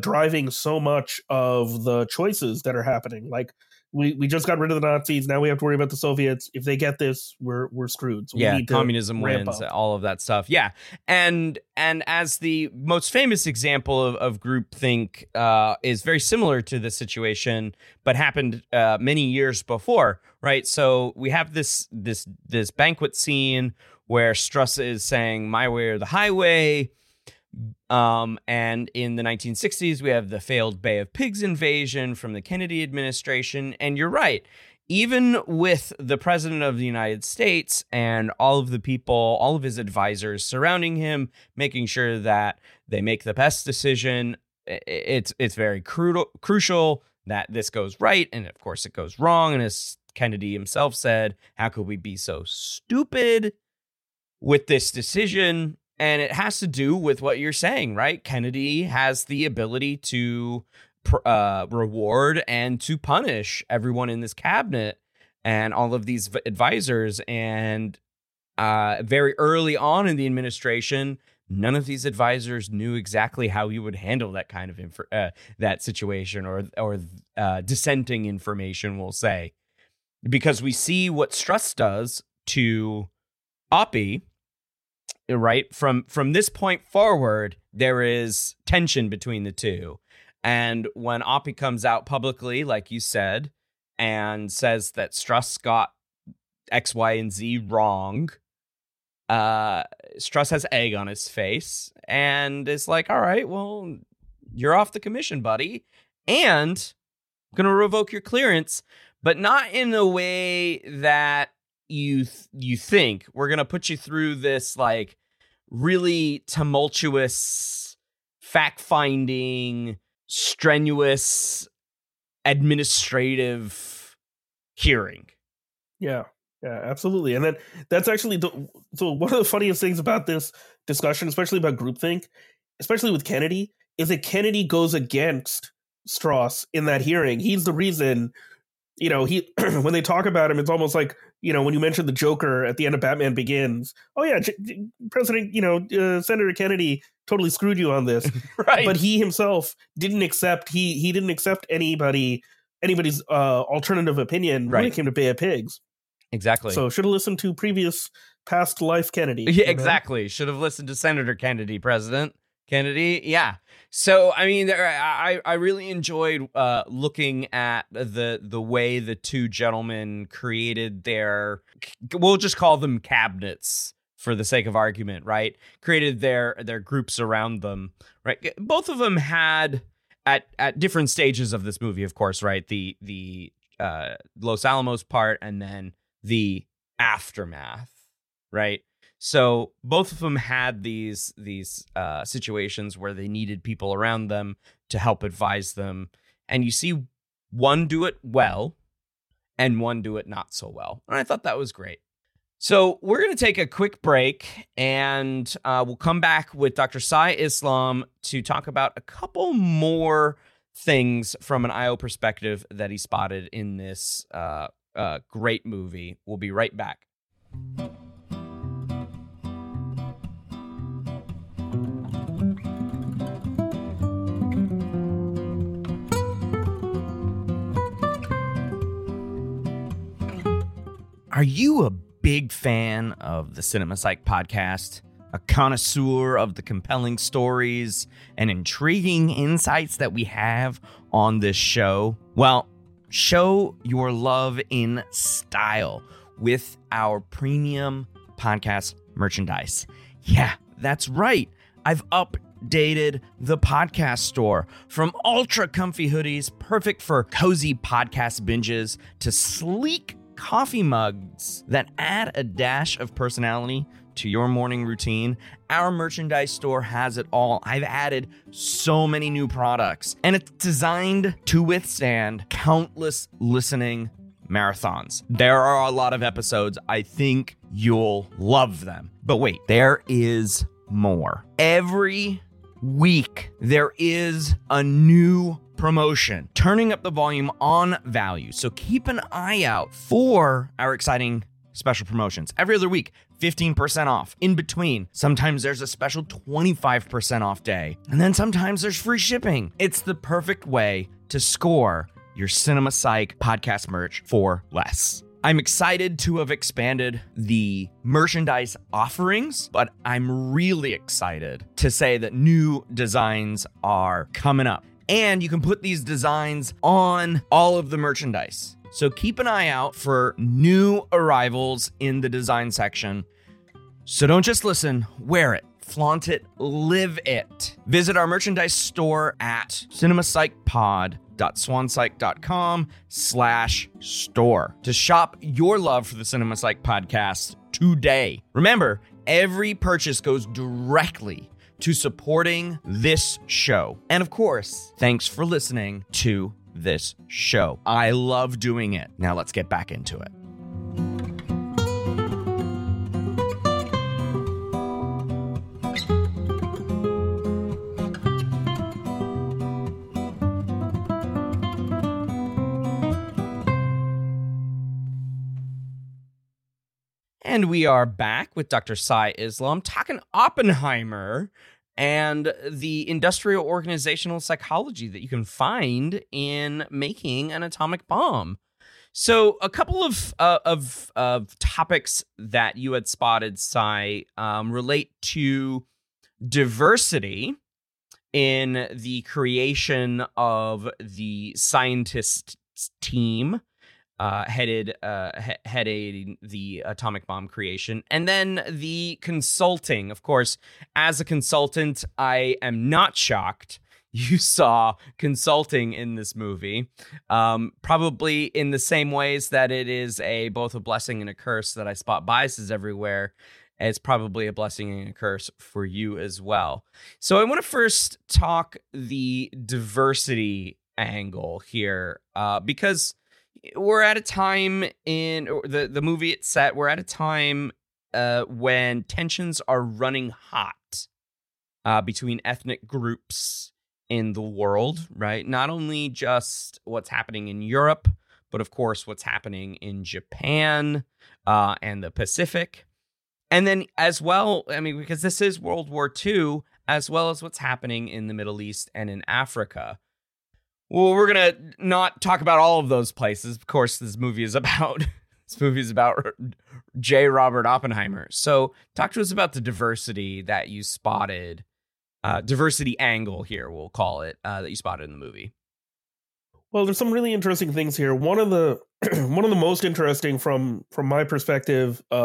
driving so much of the choices that are happening. Like we just got rid of the Nazis. Now we have to worry about the Soviets. If they get this, we're screwed. So we need communism wins, all of that stuff. Yeah. And as the most famous example of groupthink is very similar to this situation, but happened many years before, right? So we have this banquet scene where Struss is saying, "My way or the highway." And in the 1960s, we have the failed Bay of Pigs invasion from the Kennedy administration. And you're right, even with the president of the United States and all of the people, all of his advisors surrounding him, making sure that they make the best decision, it's very crucial that this goes right. And of course, it goes wrong. And as Kennedy himself said, how could we be so stupid with this decision? And it has to do with what you're saying, right? Kennedy has the ability to reward and to punish everyone in this cabinet and all of these advisors. And very early on in the administration, none of these advisors knew exactly how you would handle that kind of that situation or dissenting information, we'll say, because we see what Struss does to Oppie right? From this point forward, there is tension between the two. And when Oppie comes out publicly, like you said, and says that Struss got X, Y, and Z wrong, Struss has egg on his face and is like, all right, well, you're off the commission, buddy. And I'm going to revoke your clearance, but not in a way that you think. We're going to put you through this like really tumultuous, fact-finding, strenuous administrative hearing. Yeah, absolutely. And then that's actually so one of the funniest things about this discussion, especially about groupthink, especially with Kennedy, is that Kennedy goes against Strauss in that hearing. He's the reason, he when they talk about him, it's almost like, when you mention the Joker at the end of Batman Begins, oh yeah, President, Senator Kennedy totally screwed you on this. Right. But he himself didn't accept, he didn't accept anybody's alternative opinion when it came to Bay of Pigs. Exactly. So should have listened to past life Kennedy. Yeah, exactly. Should have listened to Senator Kennedy, President Kennedy. Yeah. So, I mean, I really enjoyed looking at the way the two gentlemen created their, we'll just call them cabinets for the sake of argument, right? Created their groups around them, right? Both of them had, at different stages of this movie, of course, right? The Los Alamos part and then the aftermath, right? So both of them had these situations where they needed people around them to help advise them. And you see one do it well and one do it not so well. And I thought that was great. So we're going to take a quick break and we'll come back with Dr. Sy Islam to talk about a couple more things from an IO perspective that he spotted in this great movie. We'll be right back. Are you a big fan of the Cinema Psych podcast, a connoisseur of the compelling stories and intriguing insights that we have on this show? Well, show your love in style with our premium podcast merchandise. Yeah, that's right. I've updated the podcast store from ultra comfy hoodies, perfect for cozy podcast binges, to sleek coffee mugs that add a dash of personality to your morning routine. Our merchandise store has it all. I've added so many new products, and it's designed to withstand countless listening marathons. There are a lot of episodes. I think you'll love them. But wait, there is more. Every week, there is a new promotion, turning up the volume on value. So keep an eye out for our exciting special promotions. Every other week, 15% off. In between, sometimes there's a special 25% off day. And then sometimes there's free shipping. It's the perfect way to score your Cinema Psych podcast merch for less. I'm excited to have expanded the merchandise offerings, but I'm really excited to say that new designs are coming up. And you can put these designs on all of the merchandise. So keep an eye out for new arrivals in the design section. So don't just listen, wear it, flaunt it, live it. Visit our merchandise store at cinemapsychpod.swanpsych.com/store to shop your love for the Cinema Psych podcast today. Remember, every purchase goes directly to supporting this show. And of course, thanks for listening to this show. I love doing it. Now let's get back into it. And we are back with Dr. Sy Islam talking Oppenheimer and the industrial organizational psychology that you can find in making an atomic bomb. So a couple of topics that you had spotted, Sy, relate to diversity in the creation of the scientist team headed the atomic bomb creation, and then the consulting. Of course, as a consultant, I am not shocked you saw consulting in this movie, probably in the same ways that it is both a blessing and a curse that I spot biases everywhere. It's probably a blessing and a curse for you as well. So I want to first talk the diversity angle here, because we're at a time in the movie it's set. We're at a time when tensions are running hot between ethnic groups in the world, right? Not only just what's happening in Europe, but of course what's happening in Japan and the Pacific. And then as well, I mean, because this is World War II, as well as what's happening in the Middle East and in Africa. Well, we're going to not talk about all of those places. Of course, this movie is about J. Robert Oppenheimer. So talk to us about the diversity that you spotted. Diversity angle here, we'll call it, that you spotted in the movie. Well, there's some really interesting things here. One of the most interesting from my perspective is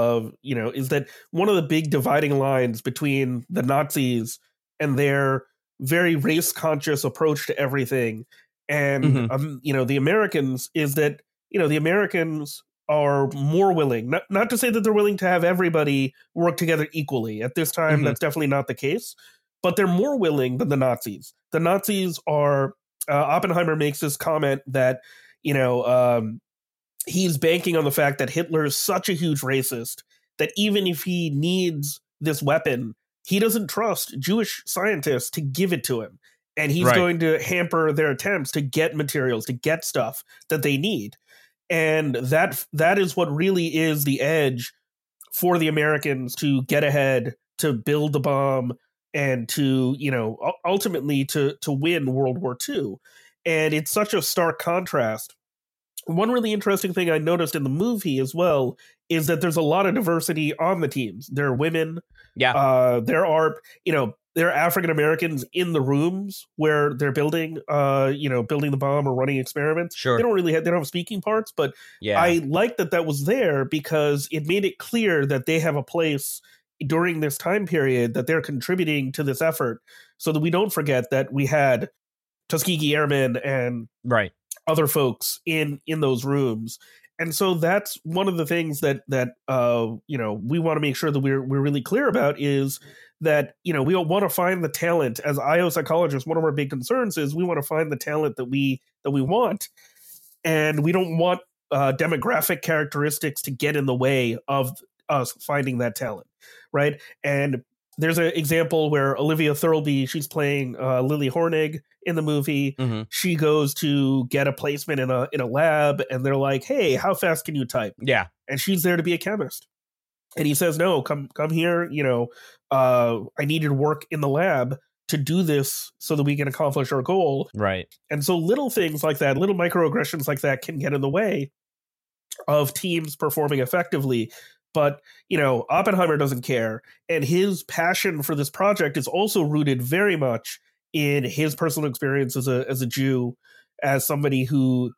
that one of the big dividing lines between the Nazis and their very race conscious approach to everything and the Americans is that the Americans are more willing, not to say that they're willing to have everybody work together equally at this time. That's definitely not the case. But they're more willing than the Nazis. The Nazis are, Oppenheimer makes this comment that, he's banking on the fact that Hitler is such a huge racist that even if he needs this weapon, he doesn't trust Jewish scientists to give it to him. And he's going to hamper their attempts to get materials, to get stuff that they need. And that is what really is the edge for the Americans to get ahead, to build the bomb, and to, ultimately to win World War II. And it's such a stark contrast. One really interesting thing I noticed in the movie as well is that there's a lot of diversity on the teams. There are women. Yeah. There are African Americans in the rooms where they're building the bomb or running experiments. Sure. They don't have speaking parts, but yeah. I like that was there because it made it clear that they have a place during this time period that they're contributing to this effort so that we don't forget that we had Tuskegee Airmen and other folks in those rooms. And so that's one of the things that we want to make sure that we're really clear about is that, we want to find the talent. As IO psychologists, one of our big concerns is we want to find the talent that we want. And we don't want demographic characteristics to get in the way of us finding that talent. Right. And there's an example where Olivia Thirlby, she's playing Lily Hornig in the movie. Mm-hmm. She goes to get a placement in a lab and they're like, hey, how fast can you type? Yeah. And she's there to be a chemist. And he says, no, come here. I needed work in the lab to do this so that we can accomplish our goal. Right. And so little things like that, little microaggressions like that can get in the way of teams performing effectively. But, Oppenheimer doesn't care. And his passion for this project is also rooted very much in his personal experience as a Jew, as somebody who,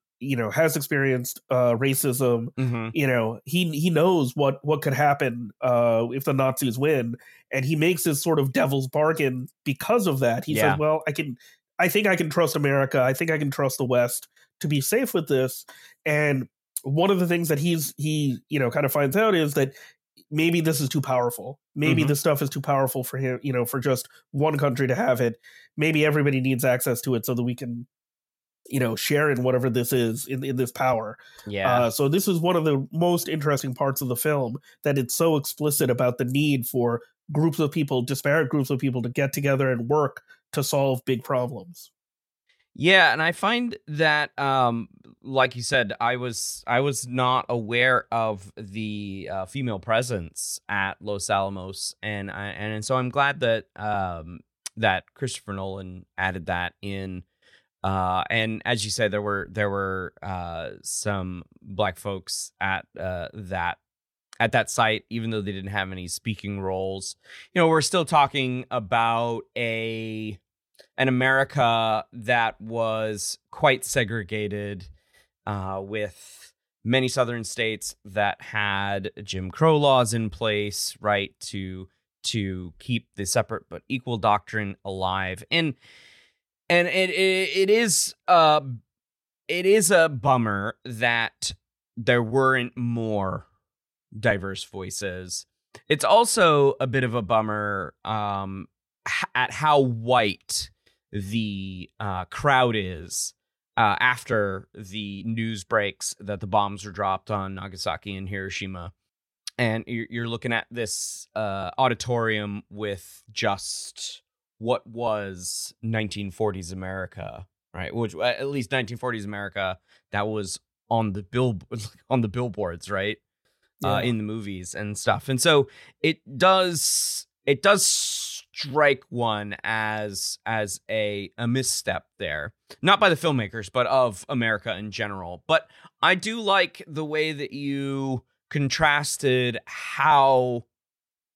has experienced racism. Mm-hmm. He knows what could happen if the Nazis win. And he makes this sort of devil's bargain because of that. He says, well, I think I can trust America. I think I can trust the West to be safe with this. And one of the things that he kind of finds out is that maybe this is too powerful. Maybe this stuff is too powerful for him, for just one country to have it. Maybe everybody needs access to it so that we can, share in whatever this is in this power. Yeah. So this is one of the most interesting parts of the film, that it's so explicit about the need for groups of people, disparate groups of people, to get together and work to solve big problems. Yeah, and I find that, like you said, I was not aware of the female presence at Los Alamos, and so I'm glad that Christopher Nolan added that in And as you said, there were some black folks at that site, even though they didn't have any speaking roles. You know, we're still talking about an America that was quite segregated, with many southern states that had Jim Crow laws in place, right, to keep the separate but equal doctrine alive. And it is a bummer that there weren't more diverse voices. It's also a bit of a bummer at how white the crowd is after the news breaks that the bombs were dropped on Nagasaki and Hiroshima. And you're looking at this auditorium with just what was 1940s America, right? Which, at least 1940s America, that was on the billboards, right? Yeah. In the movies and stuff. And so it does strike one as a misstep there, not by the filmmakers, but of America in general. But I do like the way that you contrasted how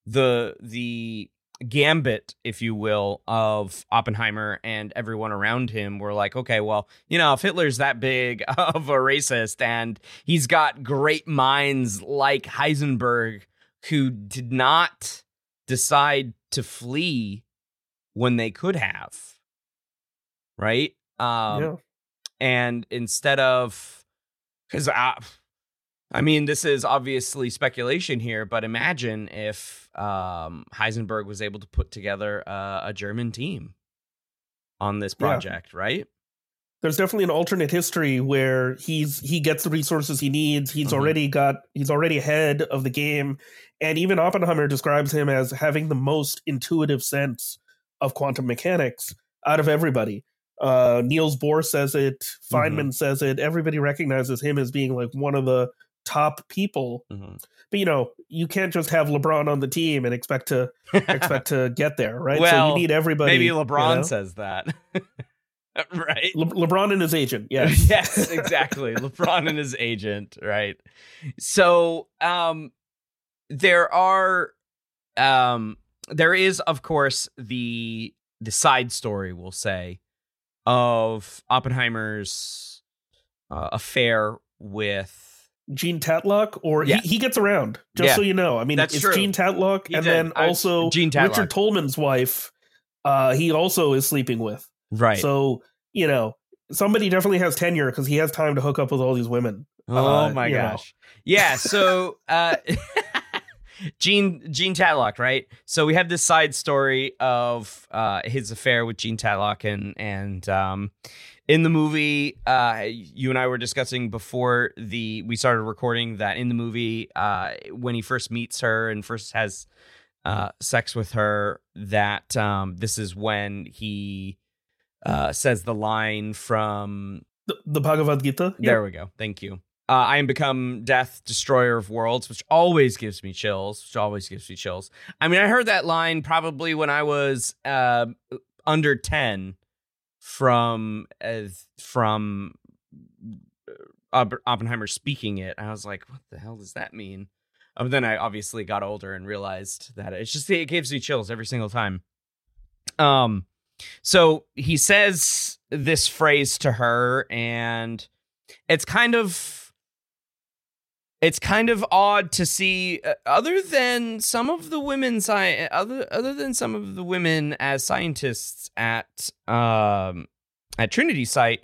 the gambit, if you will, of Oppenheimer and everyone around him were like, okay, well, you know, if Hitler's that big of a racist and he's got great minds like Heisenberg, who did not decide to flee when they could have, right? Yeah. And instead of, because I mean, this is obviously speculation here, but imagine if Heisenberg was able to put together a German team on this project, yeah, right? There's definitely an alternate history where he gets the resources he needs. He's already ahead of the game, and even Oppenheimer describes him as having the most intuitive sense of quantum mechanics out of everybody. Niels Bohr says it. Feynman says it. Everybody recognizes him as being like one of the top people, but you know, you can't just have LeBron on the team and expect to get there, right? Well, so you need everybody. Maybe LeBron says that, right? LeBron and his agent, yes, yes, exactly. LeBron and his agent, right? So, there is, of course, the side story, we'll say, of Oppenheimer's affair with Jean Tatlock, or he gets around, just so you know. I mean, that's true. Jean Tatlock, and then also Richard Tolman's wife, he also is sleeping with. Right. So, you know, somebody definitely has tenure because he has time to hook up with all these women. Oh my gosh. Know. Yeah, so Jean Tatlock, right? So we have this side story of his affair with Jean Tatlock, and in the movie, you and I were discussing before we started recording that in the movie, when he first meets her and first has sex with her, that this is when he says the line from the Bhagavad Gita. There we go. Thank you. I am become death, destroyer of worlds, which always gives me chills, I mean, I heard that line probably when I was under 10. From Oppenheimer speaking it, I was like, "What the hell does that mean?" But then I obviously got older and realized that it gives me chills every single time. So he says this phrase to her, and it's kind of odd to see, other than some of the women as scientists at Trinity site,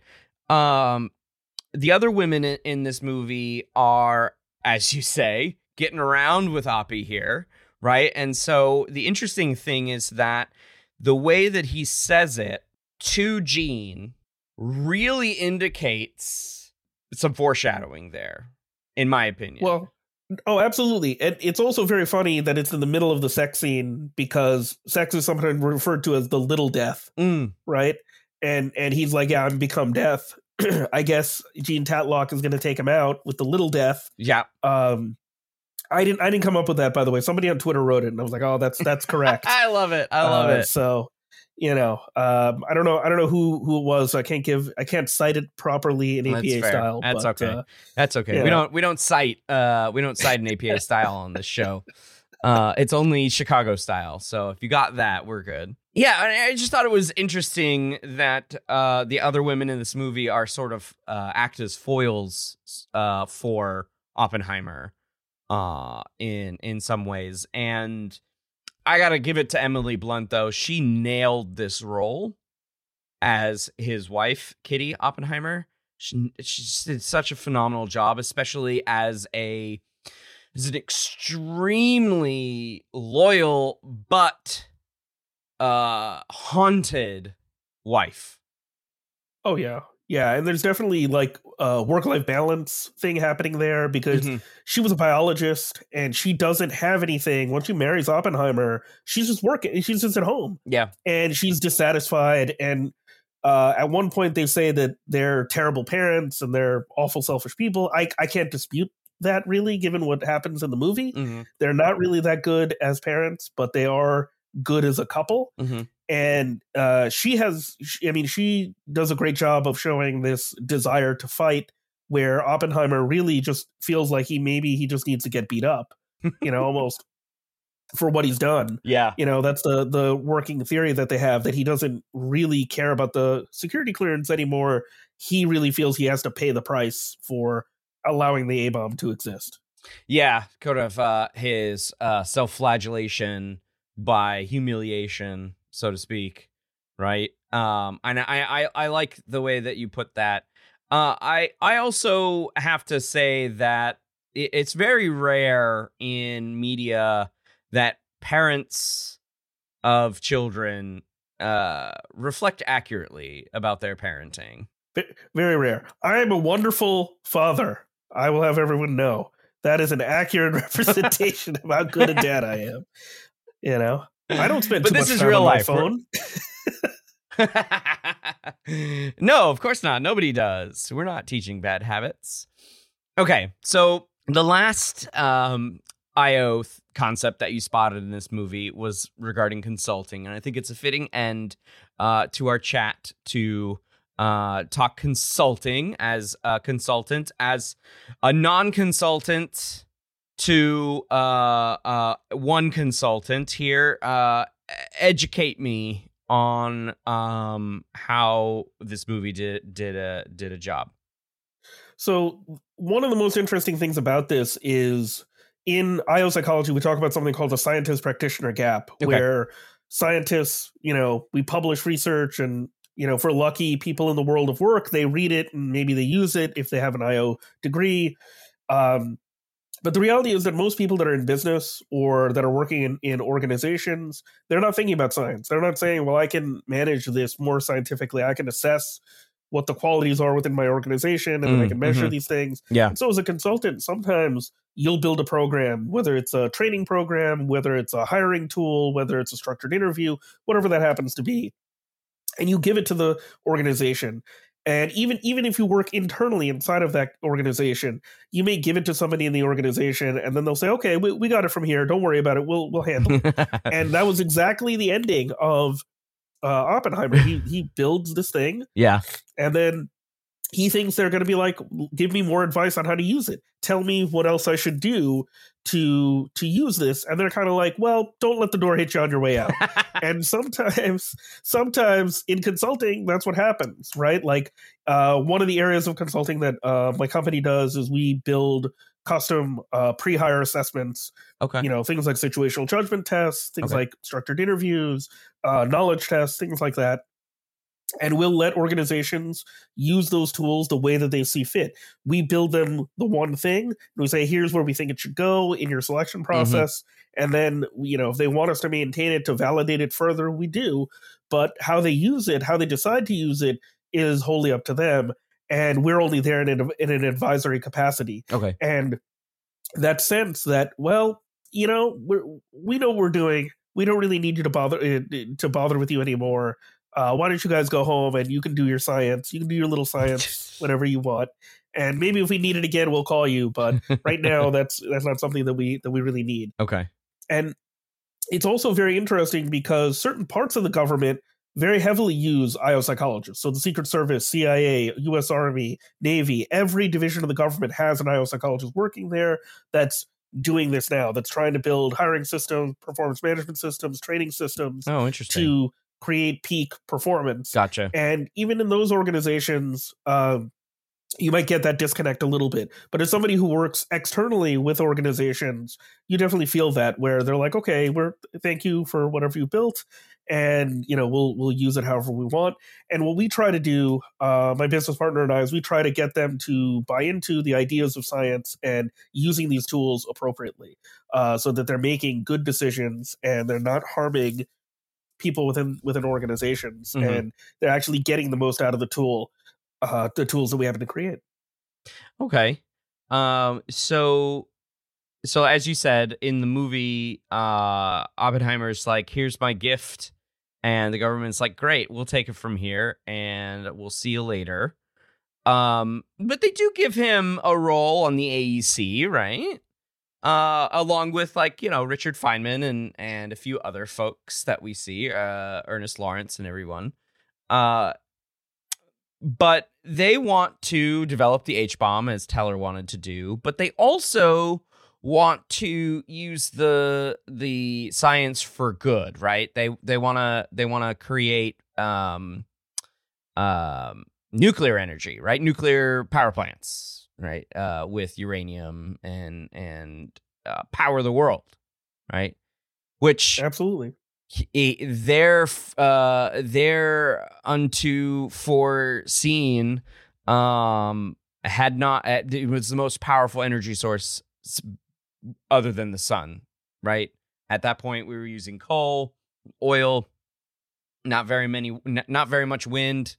the other women in this movie are, as you say, getting around with Oppie here, right? And so the interesting thing is that the way that he says it to Jean really indicates some foreshadowing there, in my opinion. Well, oh, absolutely. And it's also very funny that it's in the middle of the sex scene, because sex is sometimes referred to as the little death, right? And he's like, yeah, I've become death. I guess Jean Tatlock is going to take him out with the little death. Yeah. I didn't come up with that, by the way. Somebody on Twitter wrote it, and I was like, oh, that's correct. I love it. So You know, I don't know who it was. I can't cite it properly in APA style. That's but, okay. That's okay. We don't cite an APA style on this show. It's only Chicago style. So if you got that, we're good. Yeah, I just thought it was interesting that the other women in this movie are sort of act as foils for Oppenheimer in some ways. And I got to give it to Emily Blunt, though. She nailed this role as his wife, Kitty Oppenheimer. She did such a phenomenal job, especially as an extremely loyal but haunted wife. Oh yeah. Yeah, and there's definitely like a work-life balance thing happening there because she was a biologist and she doesn't have anything. Once she marries Oppenheimer, she's just working. She's just at home. Yeah. And she's dissatisfied. And at one point they say that they're terrible parents and they're awful selfish people. I can't dispute that really, given what happens in the movie. Mm-hmm. They're not really that good as parents, but they are good as a couple. Mm-hmm. And she does a great job of showing this desire to fight, where Oppenheimer really just feels like he just needs to get beat up, you know, almost for what he's done. Yeah. You know, that's the working theory that they have, that he doesn't really care about the security clearance anymore. He really feels he has to pay the price for allowing the A-bomb to exist. Yeah. Kind of his self-flagellation by humiliation, so to speak, right? And I like the way that you put that. I also have to say that it's very rare in media that parents of children reflect accurately about their parenting. Very rare. I am a wonderful father. I will have everyone know that is an accurate representation of how good a dad I am. You know? I don't spend too much time on my phone. No, of course not. Nobody does. We're not teaching bad habits. Okay, so the last IO concept that you spotted in this movie was regarding consulting, and I think it's a fitting end to our chat to talk consulting as a consultant, as a non-consultant to one consultant here. Educate me on how this movie did a job. So one of the most interesting things about this is, in IO psychology, we talk about something called the scientist practitioner gap, where scientists, you know, we publish research, and, you know, for lucky people in the world of work, they read it and maybe they use it if they have an IO degree. But the reality is that most people that are in business or that are working in organizations, they're not thinking about science. They're not saying, well, I can manage this more scientifically. I can assess what the qualities are within my organization, and then I can measure these things. Yeah. And so as a consultant, sometimes you'll build a program, whether it's a training program, whether it's a hiring tool, whether it's a structured interview, whatever that happens to be. And you give it to the organization. And even if you work internally inside of that organization, you may give it to somebody in the organization, and then they'll say, okay, we got it from here. Don't worry about it. We'll handle it. And that was exactly the ending of Oppenheimer. He builds this thing. Yeah. And then he thinks they're going to be like, give me more advice on how to use it. Tell me what else I should do to use this. And they're kind of like, well, don't let the door hit you on your way out. And sometimes in consulting, that's what happens, right? Like one of the areas of consulting that my company does is we build custom pre-hire assessments. Okay. You know, things like situational judgment tests, things like structured interviews, knowledge tests, things like that. And we'll let organizations use those tools the way that they see fit. We build them the one thing, and we say, here's where we think it should go in your selection process. And then, you know, if they want us to maintain it, to validate it further, we do. But how they use it, how they decide to use it, is wholly up to them. And we're only there in an advisory capacity. Okay. And that sense that, well, you know, we know what we're doing. We don't really need you to bother with you anymore. Why don't you guys go home and you can do your science? You can do your little science, whatever you want. And maybe if we need it again, we'll call you. But right now, that's not something that we really need. Okay. And it's also very interesting because certain parts of the government very heavily use IO psychologists. So the Secret Service, CIA, U.S. Army, Navy, every division of the government has an IO psychologist working there that's doing this now, that's trying to build hiring systems, performance management systems, training systems. Oh, interesting. To create peak performance. Gotcha. And even in those organizations, you might get that disconnect a little bit. But as somebody who works externally with organizations, you definitely feel that, where they're like, okay, thank you for whatever you built, and we'll use it however we want. And what we try to do, my business partner and I, is we try to get them to buy into the ideas of science and using these tools appropriately, so that they're making good decisions and they're not harming people within organizations, mm-hmm. and they're actually getting the most out of the tool. The tools that we happen to create. Okay. So as you said in the movie, Oppenheimer's like, here's my gift, and the government's like, great, we'll take it from here and we'll see you later. But they do give him a role on the AEC, right? Along with, Richard Feynman and a few other folks that we see, Ernest Lawrence and everyone. But they want to develop the H-bomb, as Teller wanted to do. But they also want to use the science for good, right? They wanna create nuclear energy, right? Nuclear power plants, right? With uranium and power the world, right? Which absolutely. Their unto foreseen had not. It was the most powerful energy source other than the sun. Right at that point, we were using coal, oil, not very much wind.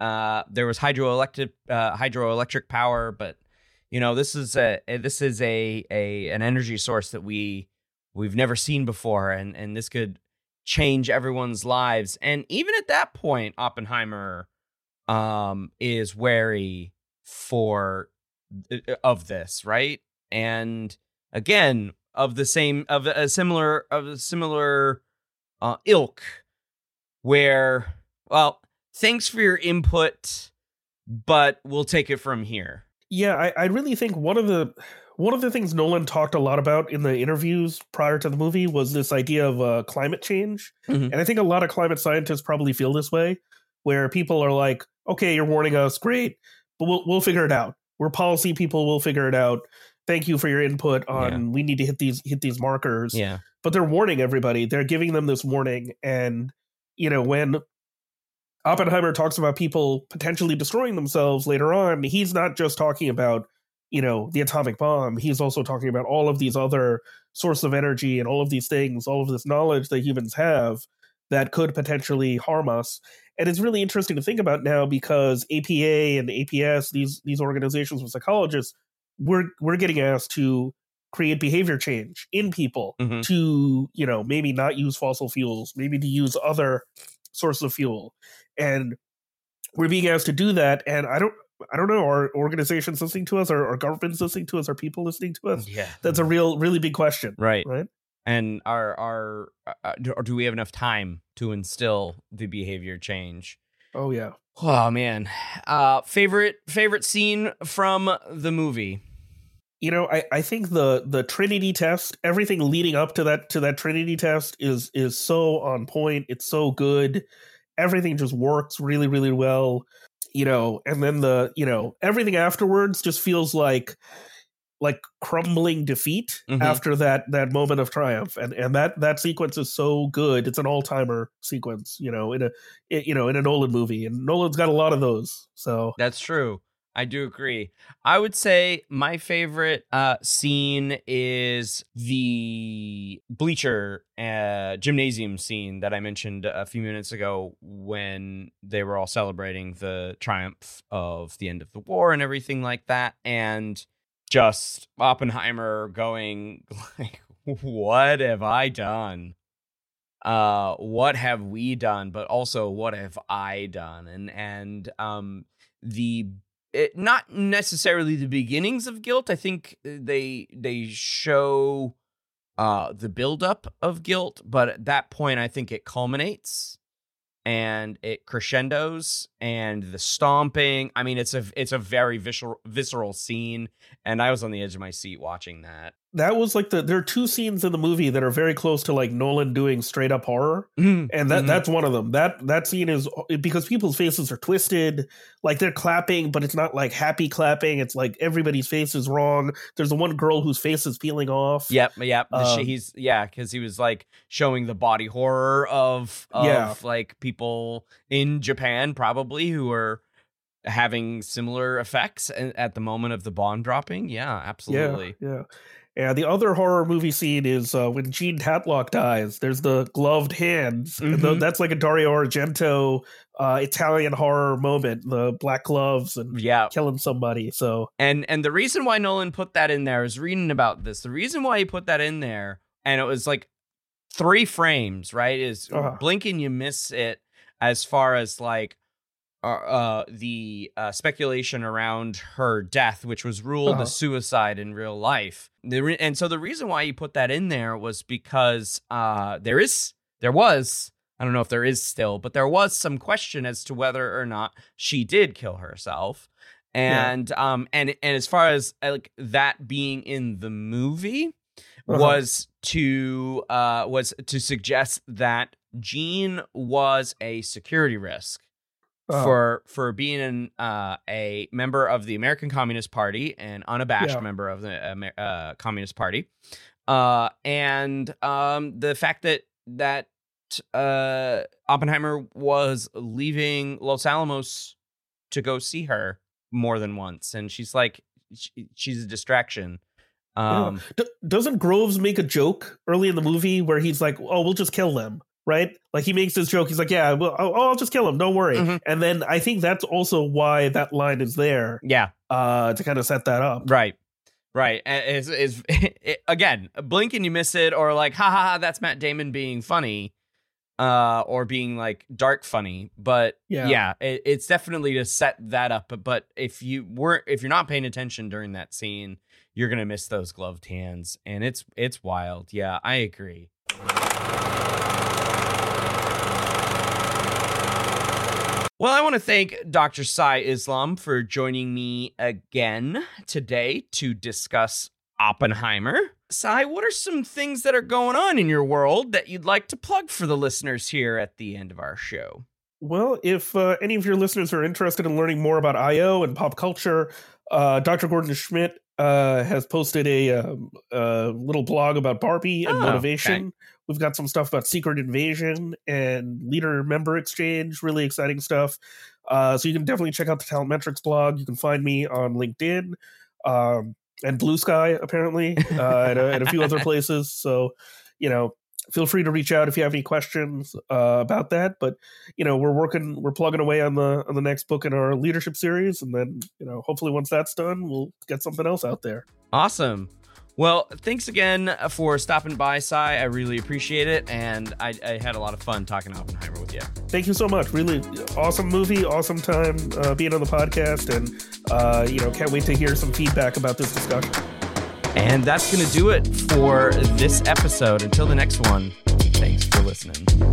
There was hydroelectric power, but this is an energy source that we've never seen before, and this could change everyone's lives. And even at that point, Oppenheimer is wary of this, right? And again, of a similar ilk, where, well, thanks for your input, but we'll take it from here. Yeah, I really think one of the things Nolan talked a lot about in the interviews prior to the movie was this idea of climate change. Mm-hmm. And I think a lot of climate scientists probably feel this way, where people are like, okay, you're warning us, great, but we'll figure it out. We're policy people, we'll figure it out. Thank you for your input on, we need to hit these markers. Yeah. But they're warning everybody. They're giving them this warning. And, when Oppenheimer talks about people potentially destroying themselves later on, he's not just talking about the atomic bomb. He's also talking about all of these other sources of energy and all of these things, all of this knowledge that humans have that could potentially harm us. And it's really interesting to think about now, because APA and APS, these organizations with psychologists, we're getting asked to create behavior change in people, mm-hmm. to, maybe not use fossil fuels, maybe to use other sources of fuel. And we're being asked to do that. And I don't know, are organizations listening to us? Are governments listening to us? Are people listening to us? Yeah. That's a really big question. Right. And do we have enough time to instill the behavior change? Oh, yeah. Oh, man. Favorite scene from the movie? I think the Trinity Test, everything leading up to that Trinity Test is so on point. It's so good. Everything just works really, really well. And then everything afterwards just feels like crumbling defeat, mm-hmm. after that moment of triumph. And that sequence is so good. It's an all-timer sequence, in a Nolan movie, and Nolan's got a lot of those. So that's true. I do agree. I would say my favorite scene is the bleacher gymnasium scene that I mentioned a few minutes ago, when they were all celebrating the triumph of the end of the war and everything like that. And just Oppenheimer going like, what have I done? What have we done? But also, what have I done? And It, not necessarily the beginnings of guilt. I think they show the buildup of guilt, but at that point, I think it culminates, and it crescendos and the stomping. I mean, it's a very visceral scene, and I was on the edge of my seat watching that. That was like there are two scenes in the movie that are very close to like Nolan doing straight up horror. Mm-hmm. And that's one of them. That scene is because people's faces are twisted, like they're clapping, but it's not like happy clapping. It's like everybody's face is wrong. There's the one girl whose face is peeling off. Yep. Because he was like showing the body horror of like people in Japan probably who are having similar effects at the moment of the bomb dropping. Yeah, absolutely. Yeah. Yeah, the other horror movie scene is when Jean Tatlock dies. There's the gloved hands. Mm-hmm. And that's like a Dario Argento Italian horror moment. The black gloves and killing somebody. So and the reason why Nolan put that in there is reading about this. The reason why he put that in there, and it was like 3 frames, right? Is blink and you miss it as far as like the speculation around her death, which was ruled a suicide in real life. And so the reason why he put that in there was because there was, I don't know if there is still, but there was some question as to whether or not she did kill herself. And and as far as like that being in the movie was to suggest that Jean was a security risk. For being a member of the American Communist Party, an unabashed member of the Communist Party, and the fact that Oppenheimer was leaving Los Alamos to go see her more than once, and she's like she's a distraction. Doesn't Groves make a joke early in the movie where he's like, "Oh, we'll just kill them." Right? Like he makes this joke. He's like, yeah, well, I'll just kill him. Don't worry. Mm-hmm. And then I think that's also why that line is there. Yeah. To kind of set that up. Right. And it's again, blink and you miss it, or like, ha, that's Matt Damon being funny or being like dark funny. But it's definitely to set that up. But if you're not paying attention during that scene, you're going to miss those gloved hands. And it's wild. Yeah, I agree. Well, I want to thank Dr. Sy Islam for joining me again today to discuss Oppenheimer. Sy, what are some things that are going on in your world that you'd like to plug for the listeners here at the end of our show? Well, if any of your listeners are interested in learning more about I.O. and pop culture, Dr. Gordon Schmidt has posted a little blog about Barbie and motivation. Okay. We've got some stuff about Secret Invasion and leader member exchange, really exciting stuff. So you can definitely check out the Talent Metrics blog. You can find me on LinkedIn and Blue Sky, apparently, and a few other places. So, feel free to reach out if you have any questions about that. But, we're plugging away on the next book in our leadership series. And then, hopefully once that's done, we'll get something else out there. Awesome. Well, thanks again for stopping by, Sy. I really appreciate it. And I had a lot of fun talking Oppenheimer with you. Thank you so much. Really awesome movie. Awesome time being on the podcast. And, can't wait to hear some feedback about this discussion. And that's going to do it for this episode. Until the next one, thanks for listening.